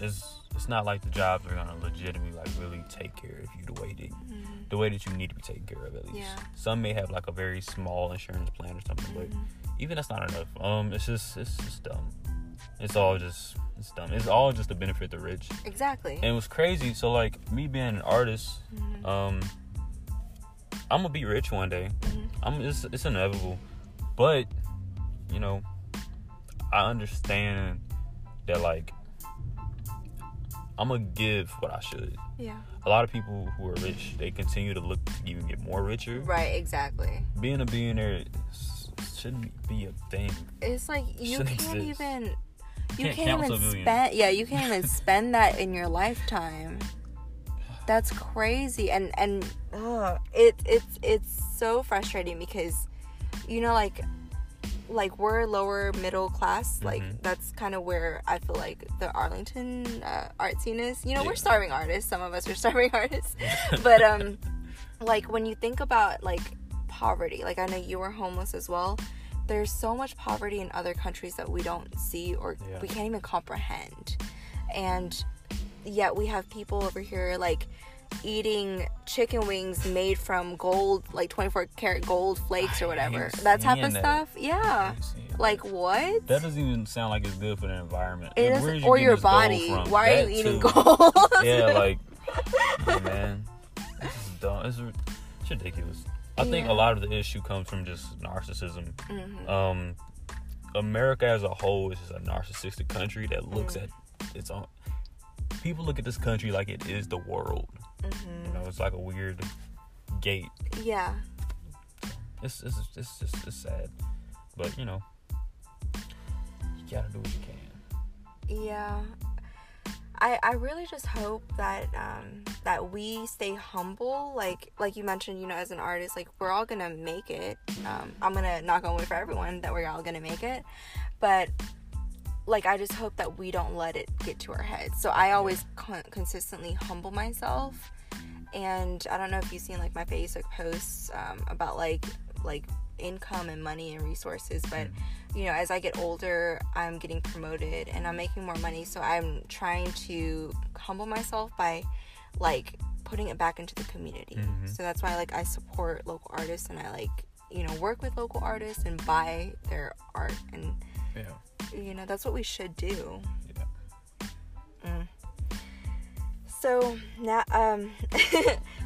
it's, it's not like the jobs are going to legitimately, like, really take care of you the way that, mm-hmm. the way that you need to be taken care of, at least. Yeah. Some may have, like, a very small insurance plan or something, mm-hmm. but even that's not enough. Um, It's just, it's just dumb. It's all just... It's dumb. It's all just to benefit the rich. Exactly. And it was crazy. So, like, me being an artist, mm-hmm. um, I'm going to be rich one day. Mm-hmm. I'm it's, it's inevitable. But, you know, I understand that, like, I'm going to give what I should. Yeah. A lot of people who are rich, they continue to look to even get more richer. Right, exactly. Being a billionaire shouldn't be a thing. It's like, you shouldn't can't exist. even... You can't, can't even spend, yeah, you can't even spend that in your lifetime. That's crazy, and and ugh, it it's it's so frustrating because, you know, like, like we're lower middle class, mm-hmm. like that's kind of where I feel like the Arlington uh, art scene is. You know, yeah. We're starving artists. Some of us are starving artists, but um, like when you think about like poverty, like I know you were homeless as well. There's so much poverty in other countries that we don't see or yeah. we can't even comprehend. And yet we have people over here, like, eating chicken wings made from gold, like, twenty-four karat gold flakes or whatever. That type of that. stuff. Yeah. Like, what? That doesn't even sound like it's good for the environment. It like, you or your body. Why that are you eating too. gold? Yeah, like, yeah, man. This is dumb. It's, it's ridiculous. I think yeah. a lot of the issue comes from just narcissism. Mm-hmm. Um, America as a whole is just a narcissistic country that looks mm. at its own. People look at this country like it is the world. Mm-hmm. You know, it's like a weird gate. Yeah. It's it's it's just it's, it's sad, but you know, you gotta do what you can. Yeah. I, I really just hope that um, that we stay humble, like like you mentioned, you know, as an artist, like we're all gonna make it. Um, I'm gonna knock on wood for everyone that we're all gonna make it, but like I just hope that we don't let it get to our heads. So I always con- consistently humble myself, and I don't know if you've seen like my Facebook posts um, about like like income and money and resources, but you know, as I get older, I'm getting promoted and I'm making more money, so I'm trying to humble myself by like putting it back into the community. Mm-hmm. So that's why like I support local artists and I like, you know, work with local artists and buy their art, and yeah. you know, that's what we should do. Yeah. Mm. So now um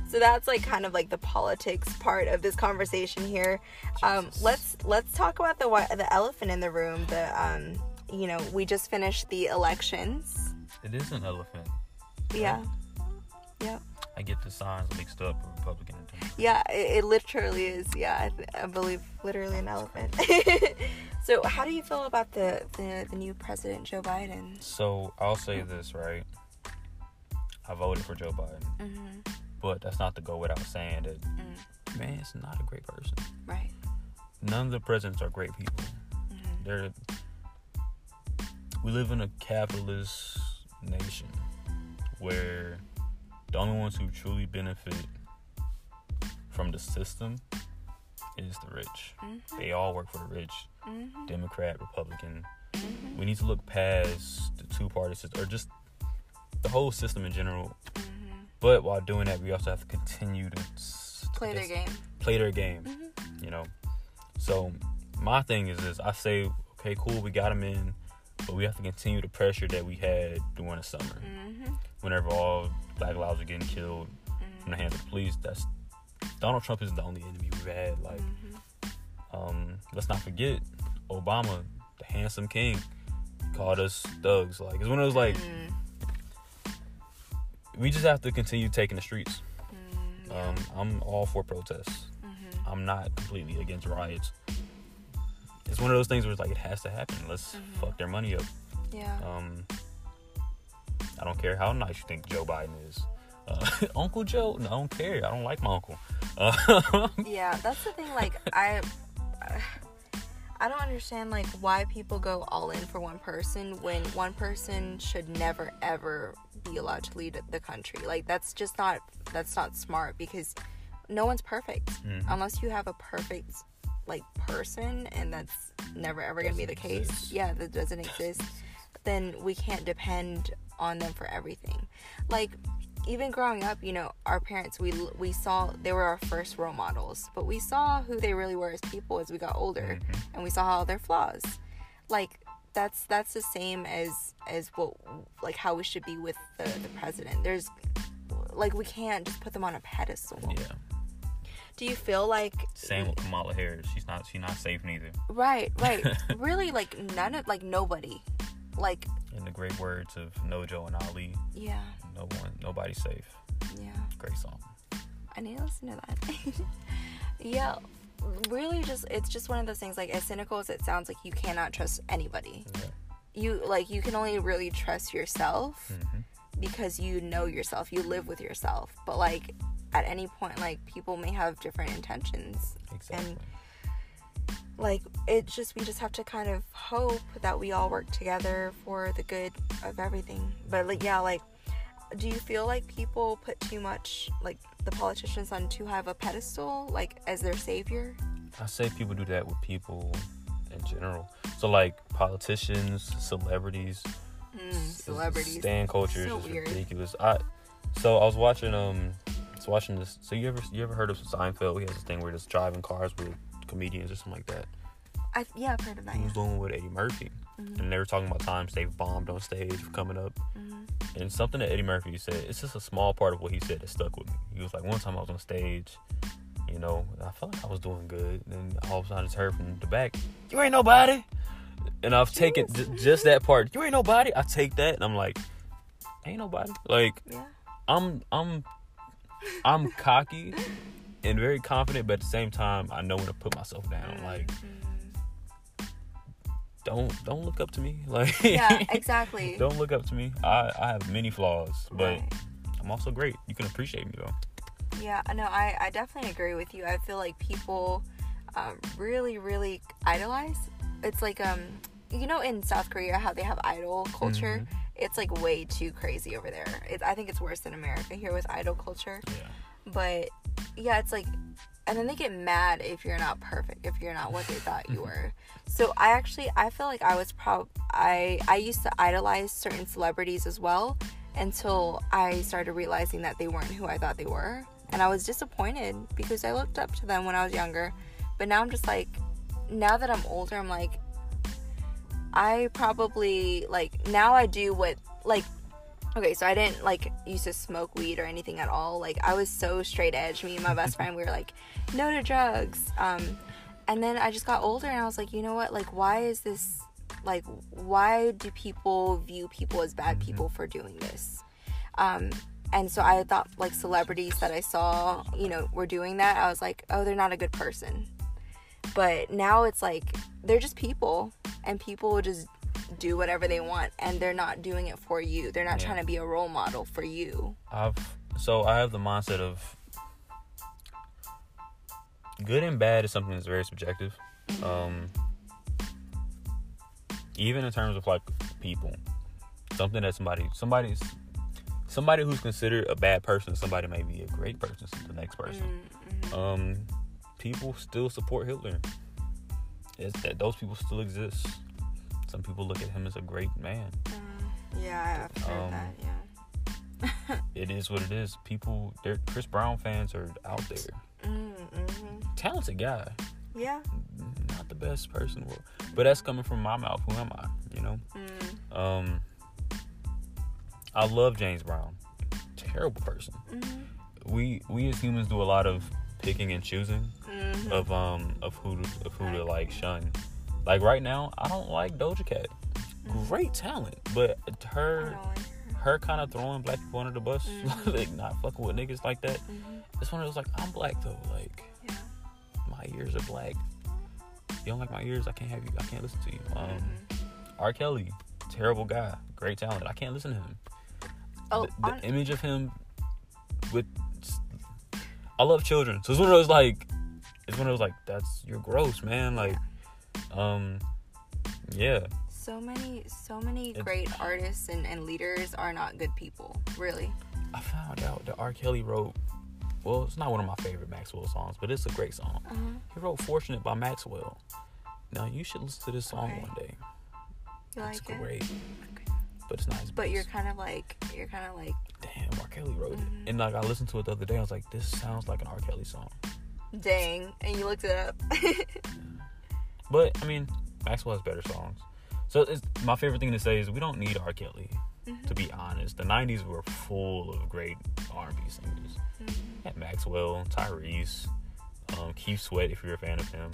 so that's like kind of like the politics part of this conversation here. Um, let's let's talk about the the elephant in the room. The um, you know, we just finished the elections. It is an elephant. Right? Yeah. Yep. I get the signs mixed up with Republican. Yeah, it, it literally is. Yeah, I, th- I believe literally an elephant. So, how do you feel about the, the the new president, Joe Biden? So I'll say this, right? I voted for Joe Biden. Mm-hmm. But that's not to go without saying that, mm. man, it's not a great person. Right. None of the presidents are great people. Mm-hmm. They're we live in a capitalist nation where the only ones who truly benefit from the system is the rich. Mm-hmm. They all work for the rich. Mm-hmm. Democrat, Republican. Mm-hmm. We need to look past the two-party system, or just the whole system in general. Mm-hmm. But while doing that, we also have to continue to play their game. Play their game, mm-hmm. you know. So my thing is this: I say, okay, cool, we got them in, but we have to continue the pressure that we had during the summer, mm-hmm. whenever all black lives were getting killed mm-hmm. from the hands of the police. That's Donald Trump isn't the only enemy we've had. Like, mm-hmm. um, let's not forget Obama, the handsome king, called us thugs. Like, it's one of those like. Mm-hmm. We just have to continue taking the streets. Mm, yeah. um, I'm all for protests. Mm-hmm. I'm not completely against riots. It's one of those things where it's like it has to happen. Let's mm-hmm. fuck their money up. Yeah. Um, I don't care how nice you think Joe Biden is. Uh, Uncle Joe? No, I don't care. I don't like my uncle. Uh, yeah, that's the thing. Like, I, I don't understand, like, why people go all in for one person when one person should never, ever be allowed to lead the country. Like, that's just not, that's not smart, because no one's perfect. Mm-hmm. Unless you have a perfect, like, person, and that's never, ever going to be the case. Exist. Yeah, that doesn't exist. Then we can't depend on them for everything. Like, even growing up, you know, our parents, we we saw, they were our first role models, but we saw who they really were as people as we got older, mm-hmm. and we saw all their flaws. Like, that's that's the same as as what, like, how we should be with the, the president. There's, like, we can't just put them on a pedestal. Yeah. Do you feel like same with Kamala Harris? She's not she's not safe neither. Right, right. Really, like, none of, like, nobody, like. In the great words of Nojo and Ali. Yeah. No one, nobody's safe. Yeah. Great song. I need to listen to that. Yeah. Really, just, it's just one of those things, like, as cynical as it sounds, like, you cannot trust anybody. Yeah. You, like, you can only really trust yourself, mm-hmm. because you know yourself. You live with yourself. But, like, at any point, like, people may have different intentions. Exactly. And, like, it just, we just have to kind of hope that we all work together for the good of everything. But, like, yeah, like, do you feel like people put too much, like, the politicians on too high of a pedestal, like, as their savior? I say people do that with people in general. So, like, politicians, celebrities, mm, celebrities, stan culture so is just ridiculous. I so I was watching um, I was watching this. So you ever you ever heard of Seinfeld? He has this thing where just driving cars with comedians or something like that. I, yeah, I've heard of that. He was yeah. doing with Eddie Murphy, mm-hmm. and they were talking about times they bombed on stage for coming up, mm-hmm. and something that Eddie Murphy said. It's just a small part of what he said that stuck with me. He was like, one time I was on stage, you know, and I felt like I was doing good, and all of a sudden I just heard from the back, "You ain't nobody," and I've taken j- just that part. You ain't nobody. I take that, and I'm like, ain't nobody. Like, yeah. I'm, I'm, I'm cocky. And very confident, but at the same time, I know when to put myself down. Like, mm-hmm. don't don't look up to me. Like, yeah, exactly. Don't look up to me. I, I have many flaws, but right. I'm also great. You can appreciate me though. Yeah, no, I I definitely agree with you. I feel like people um, really really idolize. It's like um you know in South Korea how they have idol culture. Mm-hmm. It's like way too crazy over there. It, I think it's worse than America here with idol culture. Yeah. But yeah, it's like, and then they get mad if you're not perfect, if you're not what they thought you were. So I actually, I feel like I was prob, I, I used to idolize certain celebrities as well until I started realizing that they weren't who I thought they were. And I was disappointed because I looked up to them when I was younger. But now I'm just like, now that I'm older, I'm like, I probably, like, now I do what, like, okay, so I didn't, like, used to smoke weed or anything at all. Like, I was so straight edge. Me and my best friend, we were like, no to drugs. Um, and then I just got older, and I was like, you know what? Like, why is this, like, why do people view people as bad people for doing this? Um, and so I thought, like, celebrities that I saw, you know, were doing that. I was like, oh, they're not a good person. But now it's like, they're just people, and people will just do whatever they want, and they're not doing it for you. They're not yeah. trying to be a role model for you. I've so I have the mindset of good and bad is something that's very subjective. Mm-hmm. Um, even in terms of, like, people, something that somebody somebody's somebody who's considered a bad person, somebody may be a great person to the next person. Mm-hmm. Um, people still support Hitler. It's that those people still exist. Some people look at him as a great man. Mm, yeah, I've heard um, that, yeah. It is what it is. People, they're, Chris Brown fans are out there. Mm, mm-hmm. Talented guy. Yeah. Not the best person in the world. But that's coming from my mouth. Who am I, you know? Mm. Um, I love James Brown. Terrible person. Mm-hmm. We we as humans do a lot of picking and choosing mm-hmm. of um of who to, of who to, like, shun. Like, right now, I don't like Doja Cat. Great talent, but her, her kind of throwing black people under the bus, mm-hmm. like, not fucking with niggas like that. Mm-hmm. It's one of those, like, I'm black though. Like, yeah. my ears are black. You don't like my ears? I can't have you. I can't listen to you. Um, mm-hmm. R. Kelly, terrible guy, great talent. I can't listen to him. Oh, the, the image of him with, I love children, so it's one of those like, it's one of those like, that's, you're gross, man. Like, um, yeah. So many, so many it's, great artists and, and leaders are not good people, really. I found out that R. Kelly wrote, well, it's not one of my favorite Maxwell songs, but it's a great song. Uh-huh. He wrote "Fortunate" by Maxwell. Now, you should listen to this song okay. one day. You like it's it? great. Okay. But it's not his But best. You're kind of like, you're kind of like... Damn, R. Kelly wrote mm-hmm. it. And like, I listened to it the other day, I was like, this sounds like an R. Kelly song. Dang. And you looked it up. But, I mean, Maxwell has better songs. So, it's, my favorite thing to say is we don't need R. Kelly. Mm-hmm. To be honest, the nineties were full of great R and B singers. Mm-hmm. Yeah, Maxwell, Tyrese, um, Keith Sweat, if you're a fan of him.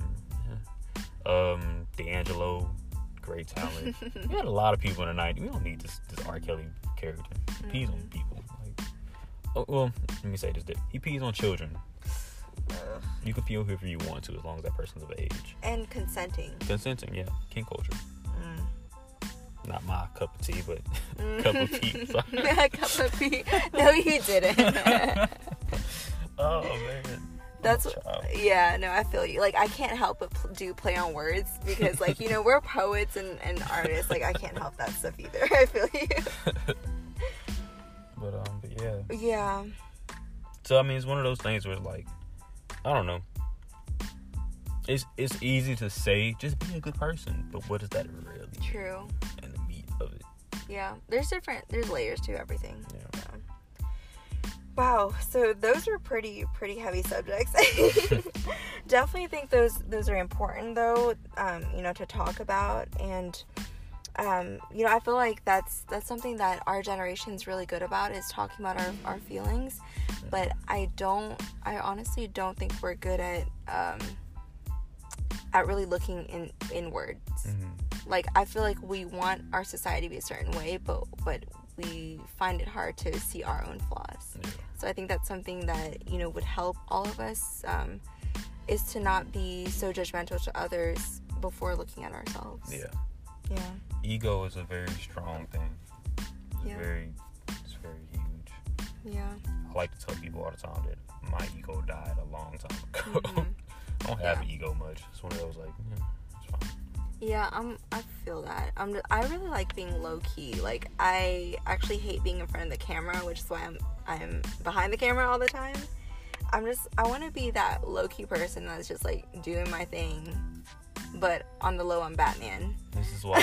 Yeah. Um, D'Angelo, great talent. We had a lot of people in the nineties. We don't need this, this R. Kelly character. He pees mm-hmm. on people. Like, oh, well, let me say this. He pees on children. Uh, you can pee on whoever you want to as long as that person's of age. And consenting. Consenting, yeah. King culture. Mm. Not my cup of tea, but cup of pee. A cup of pee. No, you didn't. Oh, man. That's what, yeah, no, I feel you. Like, I can't help but pl- do play on words because, like, you know, we're poets and, and artists. Like, I can't help that stuff either. I feel you. But, um, but yeah. Yeah. So, I mean, it's one of those things where, it's like, I don't know. It's it's easy to say, just be a good person, but what does that really mean? True. And the meat of it. Yeah, there's different, there's layers to everything. Yeah. So. Wow, so those are pretty pretty heavy subjects. Definitely think those those are important though, um, you know, to talk about, and um, you know, I feel like that's that's something that our generation's really good about, is talking about our our feelings, but I don't, I honestly don't think we're good at. Um, at really looking in inwards. Mm-hmm. Like, I feel like we want our society to be a certain way, but but we find it hard to see our own flaws. Yeah. So I think that's something that, you know, would help all of us, um, is to not be so judgmental to others before looking at ourselves. Yeah. Yeah. Ego is a very strong thing. It's yeah. very, it's very huge. Yeah. I like to tell people all the time that my ego died a long time ago. Mm-hmm. I don't have yeah. an ego much. It's one of those, like, yeah, it's fine. Yeah, I'm, I feel that. I'm just, I really like being low-key. Like, I actually hate being in front of the camera, which is why I'm I'm behind the camera all the time. I'm just... I want to be that low-key person that's just, like, doing my thing, but on the low, I'm Batman. This is why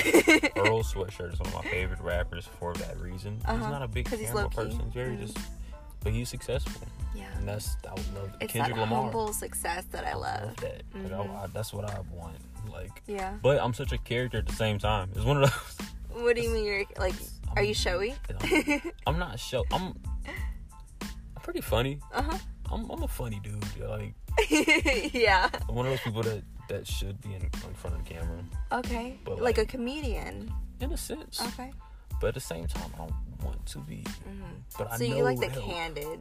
Earl Sweatshirt is one of my favorite rappers for that reason. Uh-huh. He's not a big camera he's person. He's very mm-hmm. just... But he's successful. Yeah. And that's, I would love it. It's Kendrick that Lamar. Humble success that I love. I love that. Mm-hmm. I, I, that's what I want. Like, yeah. But I'm such a character at the same time. It's one of those. What do you mean you're, like, I'm, are you showy? I'm, I'm not show. I'm, I'm pretty funny. Uh-huh. I'm, I'm a funny dude. Like. Yeah. I'm one of those people that, that should be in, in front of the camera. Okay. But like, like a comedian. In a sense. Okay. But at the same time, I don't want to be. Mm-hmm. But I so know you like the hell. candid,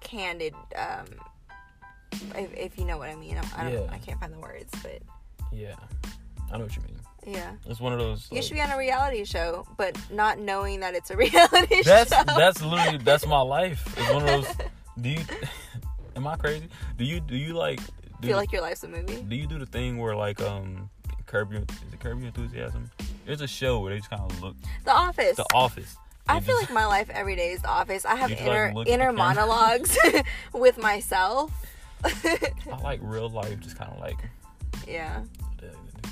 candid. Um, if, if you know what I mean, I don't. Yeah. I can't find the words, but yeah, I know what you mean. Yeah, it's one of those. Like, you should be on a reality show, but not knowing that it's a reality that's, show. That's that's literally that's my life. It's one of those. Do you? Am I crazy? Do you do you like do, feel like your life's a movie? Do you do the thing where like um, Curb Your is it Curb Your Enthusiasm? There's a show where they just kind of look. The Office. The Office. They I just, feel like my life every day is The Office. I have inner like inner monologues with myself. I like real life, just kind of like. Yeah.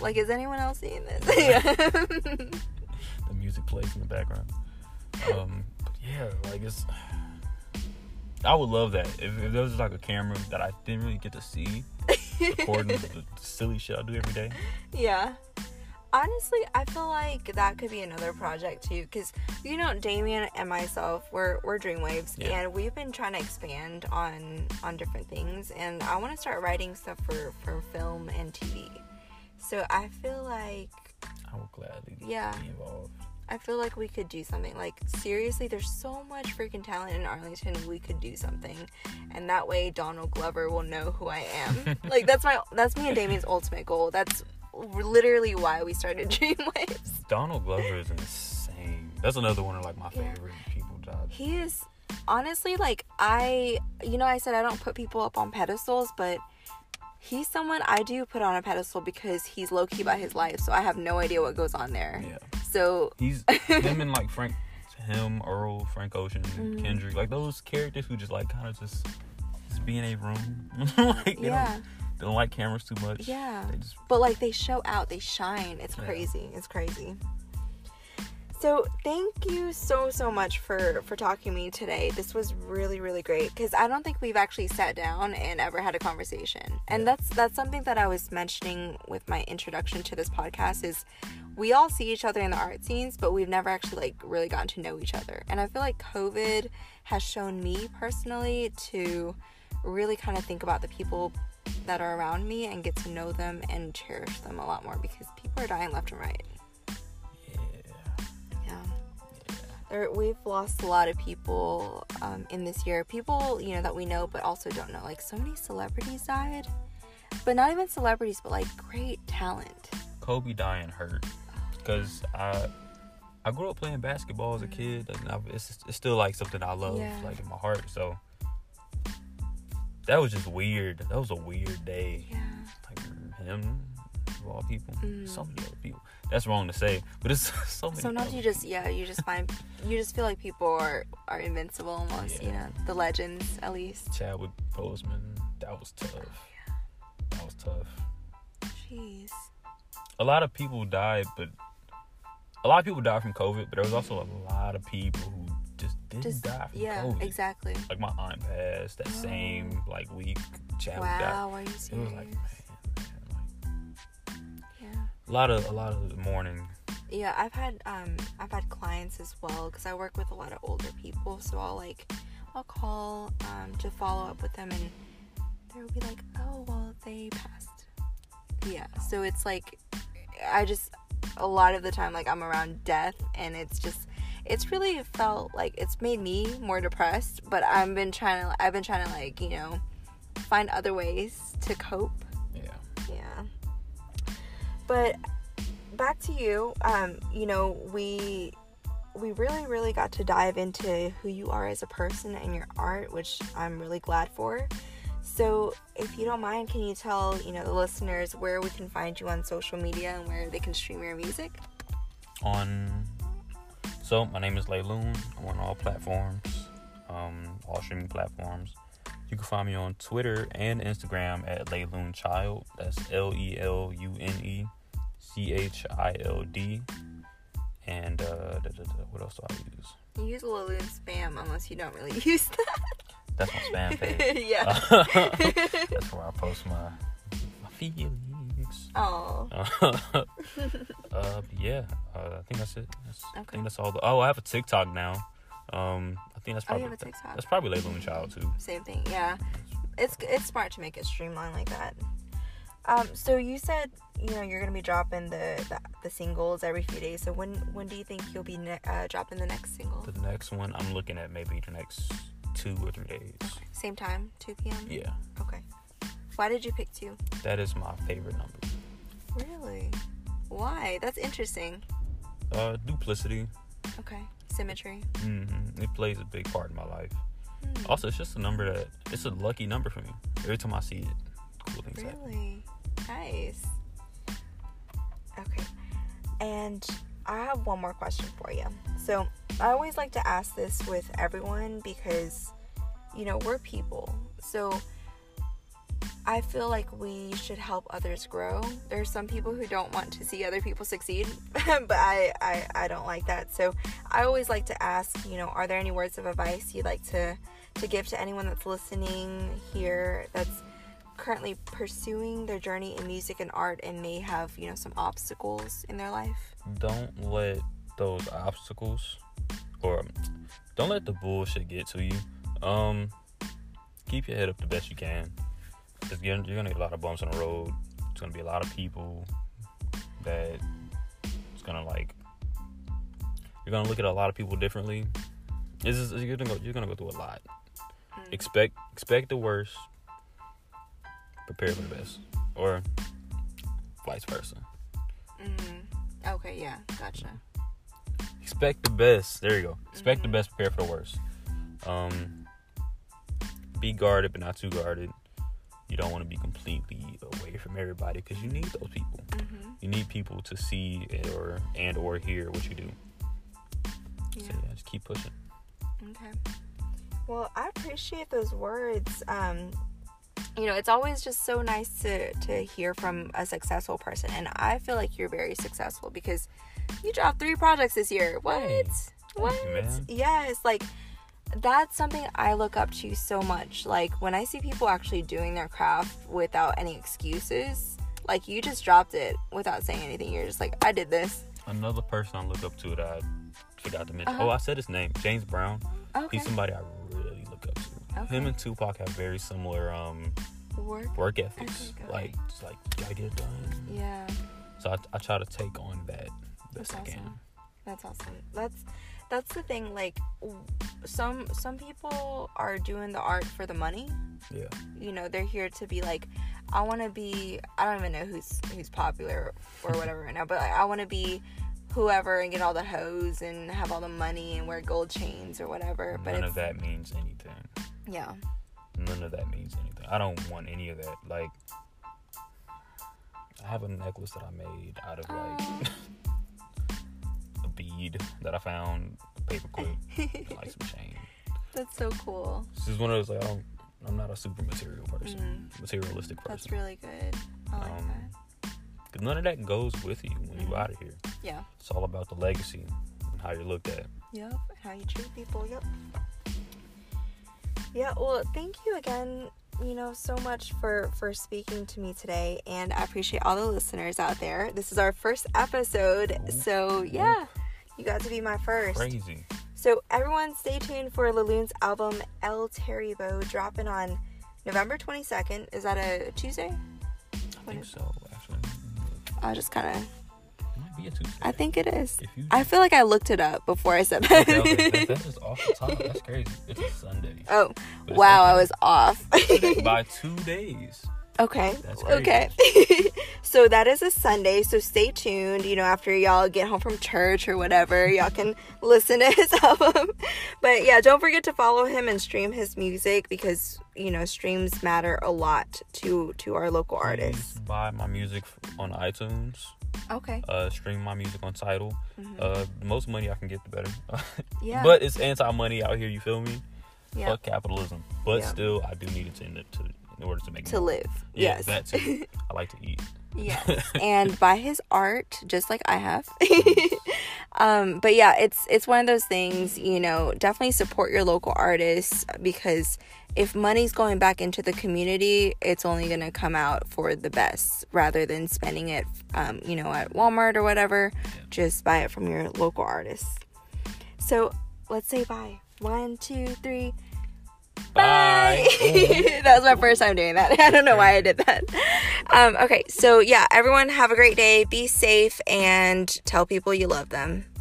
Like, is anyone else seeing this? Yeah. The music plays in the background. Um, but yeah, like it's. I would love that if, if there was like a camera that I didn't really get to see, recording the silly shit I do every day. Yeah. Honestly, I feel like that could be another project too, because you know, Damien and myself, we're we're Dreamwaves, yeah. and we've been trying to expand on on different things, and I want to start writing stuff for, for film and T V. So I feel like I will gladly yeah, be involved. I feel like we could do something. Like seriously, there's so much freaking talent in Arlington. We could do something, and that way Donald Glover will know who I am. Like that's my that's me and Damien's ultimate goal. That's literally why we started Dreamwaves. Donald Glover is insane. That's another one of like my yeah. favorite people jobs. He is honestly like I, you know, I said I don't put people up on pedestals, but he's someone I do put on a pedestal because he's low key about his life, so I have no idea what goes on there. Yeah. So he's him and like Frank, him, Earl, Frank Ocean, mm-hmm. Kendrick, like those characters who just like kind of just just be in a room, like they yeah. don't. They don't like cameras too much. Yeah. Just... But, like, they show out. They shine. It's crazy. Yeah. It's crazy. So, thank you so, so much for, for talking to me today. This was really, really great. Because I don't think we've actually sat down and ever had a conversation. Yeah. And that's that's something that I was mentioning with my introduction to this podcast is we all see each other in the art scenes, but we've never actually, like, really gotten to know each other. And I feel like COVID has shown me personally to really kind of think about the people that are around me and get to know them and cherish them a lot more because people are dying left and right. Yeah. Yeah. yeah. There, we've lost a lot of people um, in this year. People, you know, that we know but also don't know. Like, so many celebrities died. But not even celebrities, but, like, great talent. Kobe dying hurt. Because oh, I I grew up playing basketball as a kid. And I, it's, it's still, like, something I love, yeah. like, in my heart. So... That was just weird. That was a weird day. Yeah. Like, him, of all people. Mm. So many other people. That's wrong to say, but it's so many Sometimes people. you just, yeah, you just find, you just feel like people are, are invincible almost, yeah. you know, the legends, at least. Chadwick Boseman, that was tough. Oh, yeah. That was tough. Jeez. A lot of people died, but, a lot of people died from COVID, but there was also a lot of people who just didn't just, die from yeah, COVID. Yeah, exactly. Like, my aunt passed that oh. same, like, week. Chad wow, died. Are you serious? It was like, man, man, like... Yeah. A lot of, a lot of mourning. Yeah, I've had, um, I've had clients as well, because I work with a lot of older people, so I'll, like, I'll call, um, to follow up with them, and they'll be like, oh, well, they passed. Yeah, so it's like, I just, a lot of the time, like, I'm around death, and it's just... It's really felt like it's made me more depressed, but I've been trying to, I've been trying to like, you know, find other ways to cope. Yeah. Yeah. But back to you, um, you know, we, we really, really got to dive into who you are as a person and your art, which I'm really glad for. So if you don't mind, can you tell, you know, the listeners where we can find you on social media and where they can stream your music? On... So, my name is Leloun. I'm on all platforms, um, all streaming platforms. You can find me on Twitter and Instagram at Lelounchild. That's L E L U N E C H I L D. And uh, da, da, da, what else do I use? You use Leloun spam unless you don't really use that. That's my spam page. Yeah. Uh, that's where I post my, my feelings. Oh. Uh, Uh, yeah, uh, I think that's it. That's, okay. I think that's all. The, oh, I have a TikTok now. Um, I think that's probably oh, you have a TikTok. That's probably Leloun Child too. Same thing. Yeah, it's it's smart to make it streamlined like that. Um, so you said you know you're gonna be dropping the the, the singles every few days. So when when do you think you'll be ne- uh, dropping the next single? The next one I'm looking at maybe the next two or three days. Okay. Same time, two p.m. Yeah. Okay. Why did you pick two? That is my favorite number. Really. Why? That's interesting. Uh, duplicity. Okay. Symmetry. Mm-hmm. It plays a big part in my life. Mm. Also, it's just a number that... It's a lucky number for me. Every time I see it, cool things really? happen. Nice. Okay. And I have one more question for you. So, I always like to ask this with everyone because, you know, we're people. So... I feel like we should help others grow. There are some people who don't want to see other people succeed, but I, I, I don't like that. So I always like to ask, you know, are there any words of advice you'd like to, to give to anyone that's listening here that's currently pursuing their journey in music and art and may have, you know, some obstacles in their life? Don't let those obstacles or don't let the bullshit get to you. Um, keep your head up the best you can. It's gonna, you're going to get a lot of bumps on the road. It's going to be a lot of people that it's going to, like... You're going to look at a lot of people differently. It's just, you're going to go through a lot. Mm. Expect expect the worst. Prepare for the best. Or vice versa. Mm, okay, yeah, gotcha. Expect the best. There you go. Expect mm-hmm. the best, prepare for the worst. Um, be guarded, but not too guarded. You don't want to be completely away from everybody because you need those people. Mm-hmm. You need people to see or and or hear what you do. Yeah. So yeah, just keep pushing. Okay. Well, I appreciate those words. Um, you know, it's always just so nice to to hear from a successful person, and I feel like you're very successful because you dropped three projects this year. What? Hey. What? Thank you, yes, like. That's something I look up to so much. Like, when I see people actually doing their craft without any excuses, like, you just dropped it without saying anything. You're just like, I did this. Another person I look up to that I forgot to mention. Uh-huh. Oh, I said his name. James Brown. Okay. He's somebody I really look up to. Okay. Him and Tupac have very similar um, work. work ethics. Okay, like, it's like, you gotta get it done. Yeah. So I, I try to take on that best I can. That's awesome. That's... That's the thing, like, some some people are doing the art for the money. Yeah. You know, they're here to be like, I want to be, I don't even know who's who's popular or whatever right now, but like, I want to be whoever and get all the hoes and have all the money and wear gold chains or whatever. But none of that means anything. Yeah. None of that means anything. I don't want any of that. Like, I have a necklace that I made out of, um. like... bead that I found, a paperclip, and like some chain. That's so cool. This is one of those, like, I don't, I'm not a super material person, mm. materialistic person. That's really good. I like um, that. Because none of that goes with you when mm. you're out of here. Yeah. It's all about the legacy and how you're looked at. Yep, and how you treat people. Yep. Yeah, well, thank you again, you know, so much for, for speaking to me today, and I appreciate all the listeners out there. This is our first episode, ooh, so yeah. Ooh. You got to be my first. Crazy. So everyone, stay tuned for Leloun's album El Terrible dropping on November twenty-second. Is that a Tuesday? I what think so. Actually, I just kind of. Might be a Tuesday. I think it is. You, I feel like I looked it up before I said that. That, that is off the top. That's crazy. It's a Sunday. Oh wow! Okay. I was off by two days. Okay. Okay. So that is a Sunday. So stay tuned. You know, after y'all get home from church or whatever, y'all can listen to his album. But yeah, don't forget to follow him and stream his music because, you know, streams matter a lot to to our local Please artists. Buy my music on iTunes. Okay. Uh, stream my music on Tidal. Mm-hmm. Uh, the most money I can get, the better. Yeah. But it's anti-money out here. You feel me? Yeah. Fuck capitalism. But yeah. still, I do need it to end up to. In order to make to money. Live. Yeah, yes. That too. I like to eat. Yes. And buy his art just like I have. um, but yeah, it's it's one of those things, you know, definitely support your local artists because if money's going back into the community, it's only going to come out for the best rather than spending it, um, you know, at Walmart or whatever. Yeah. Just buy it from your local artists. So let's say bye. One, two, three. Bye. Bye. That was my first time doing that. I don't know why I did that. Um, okay, so yeah, everyone have a great day. Be safe and tell people you love them.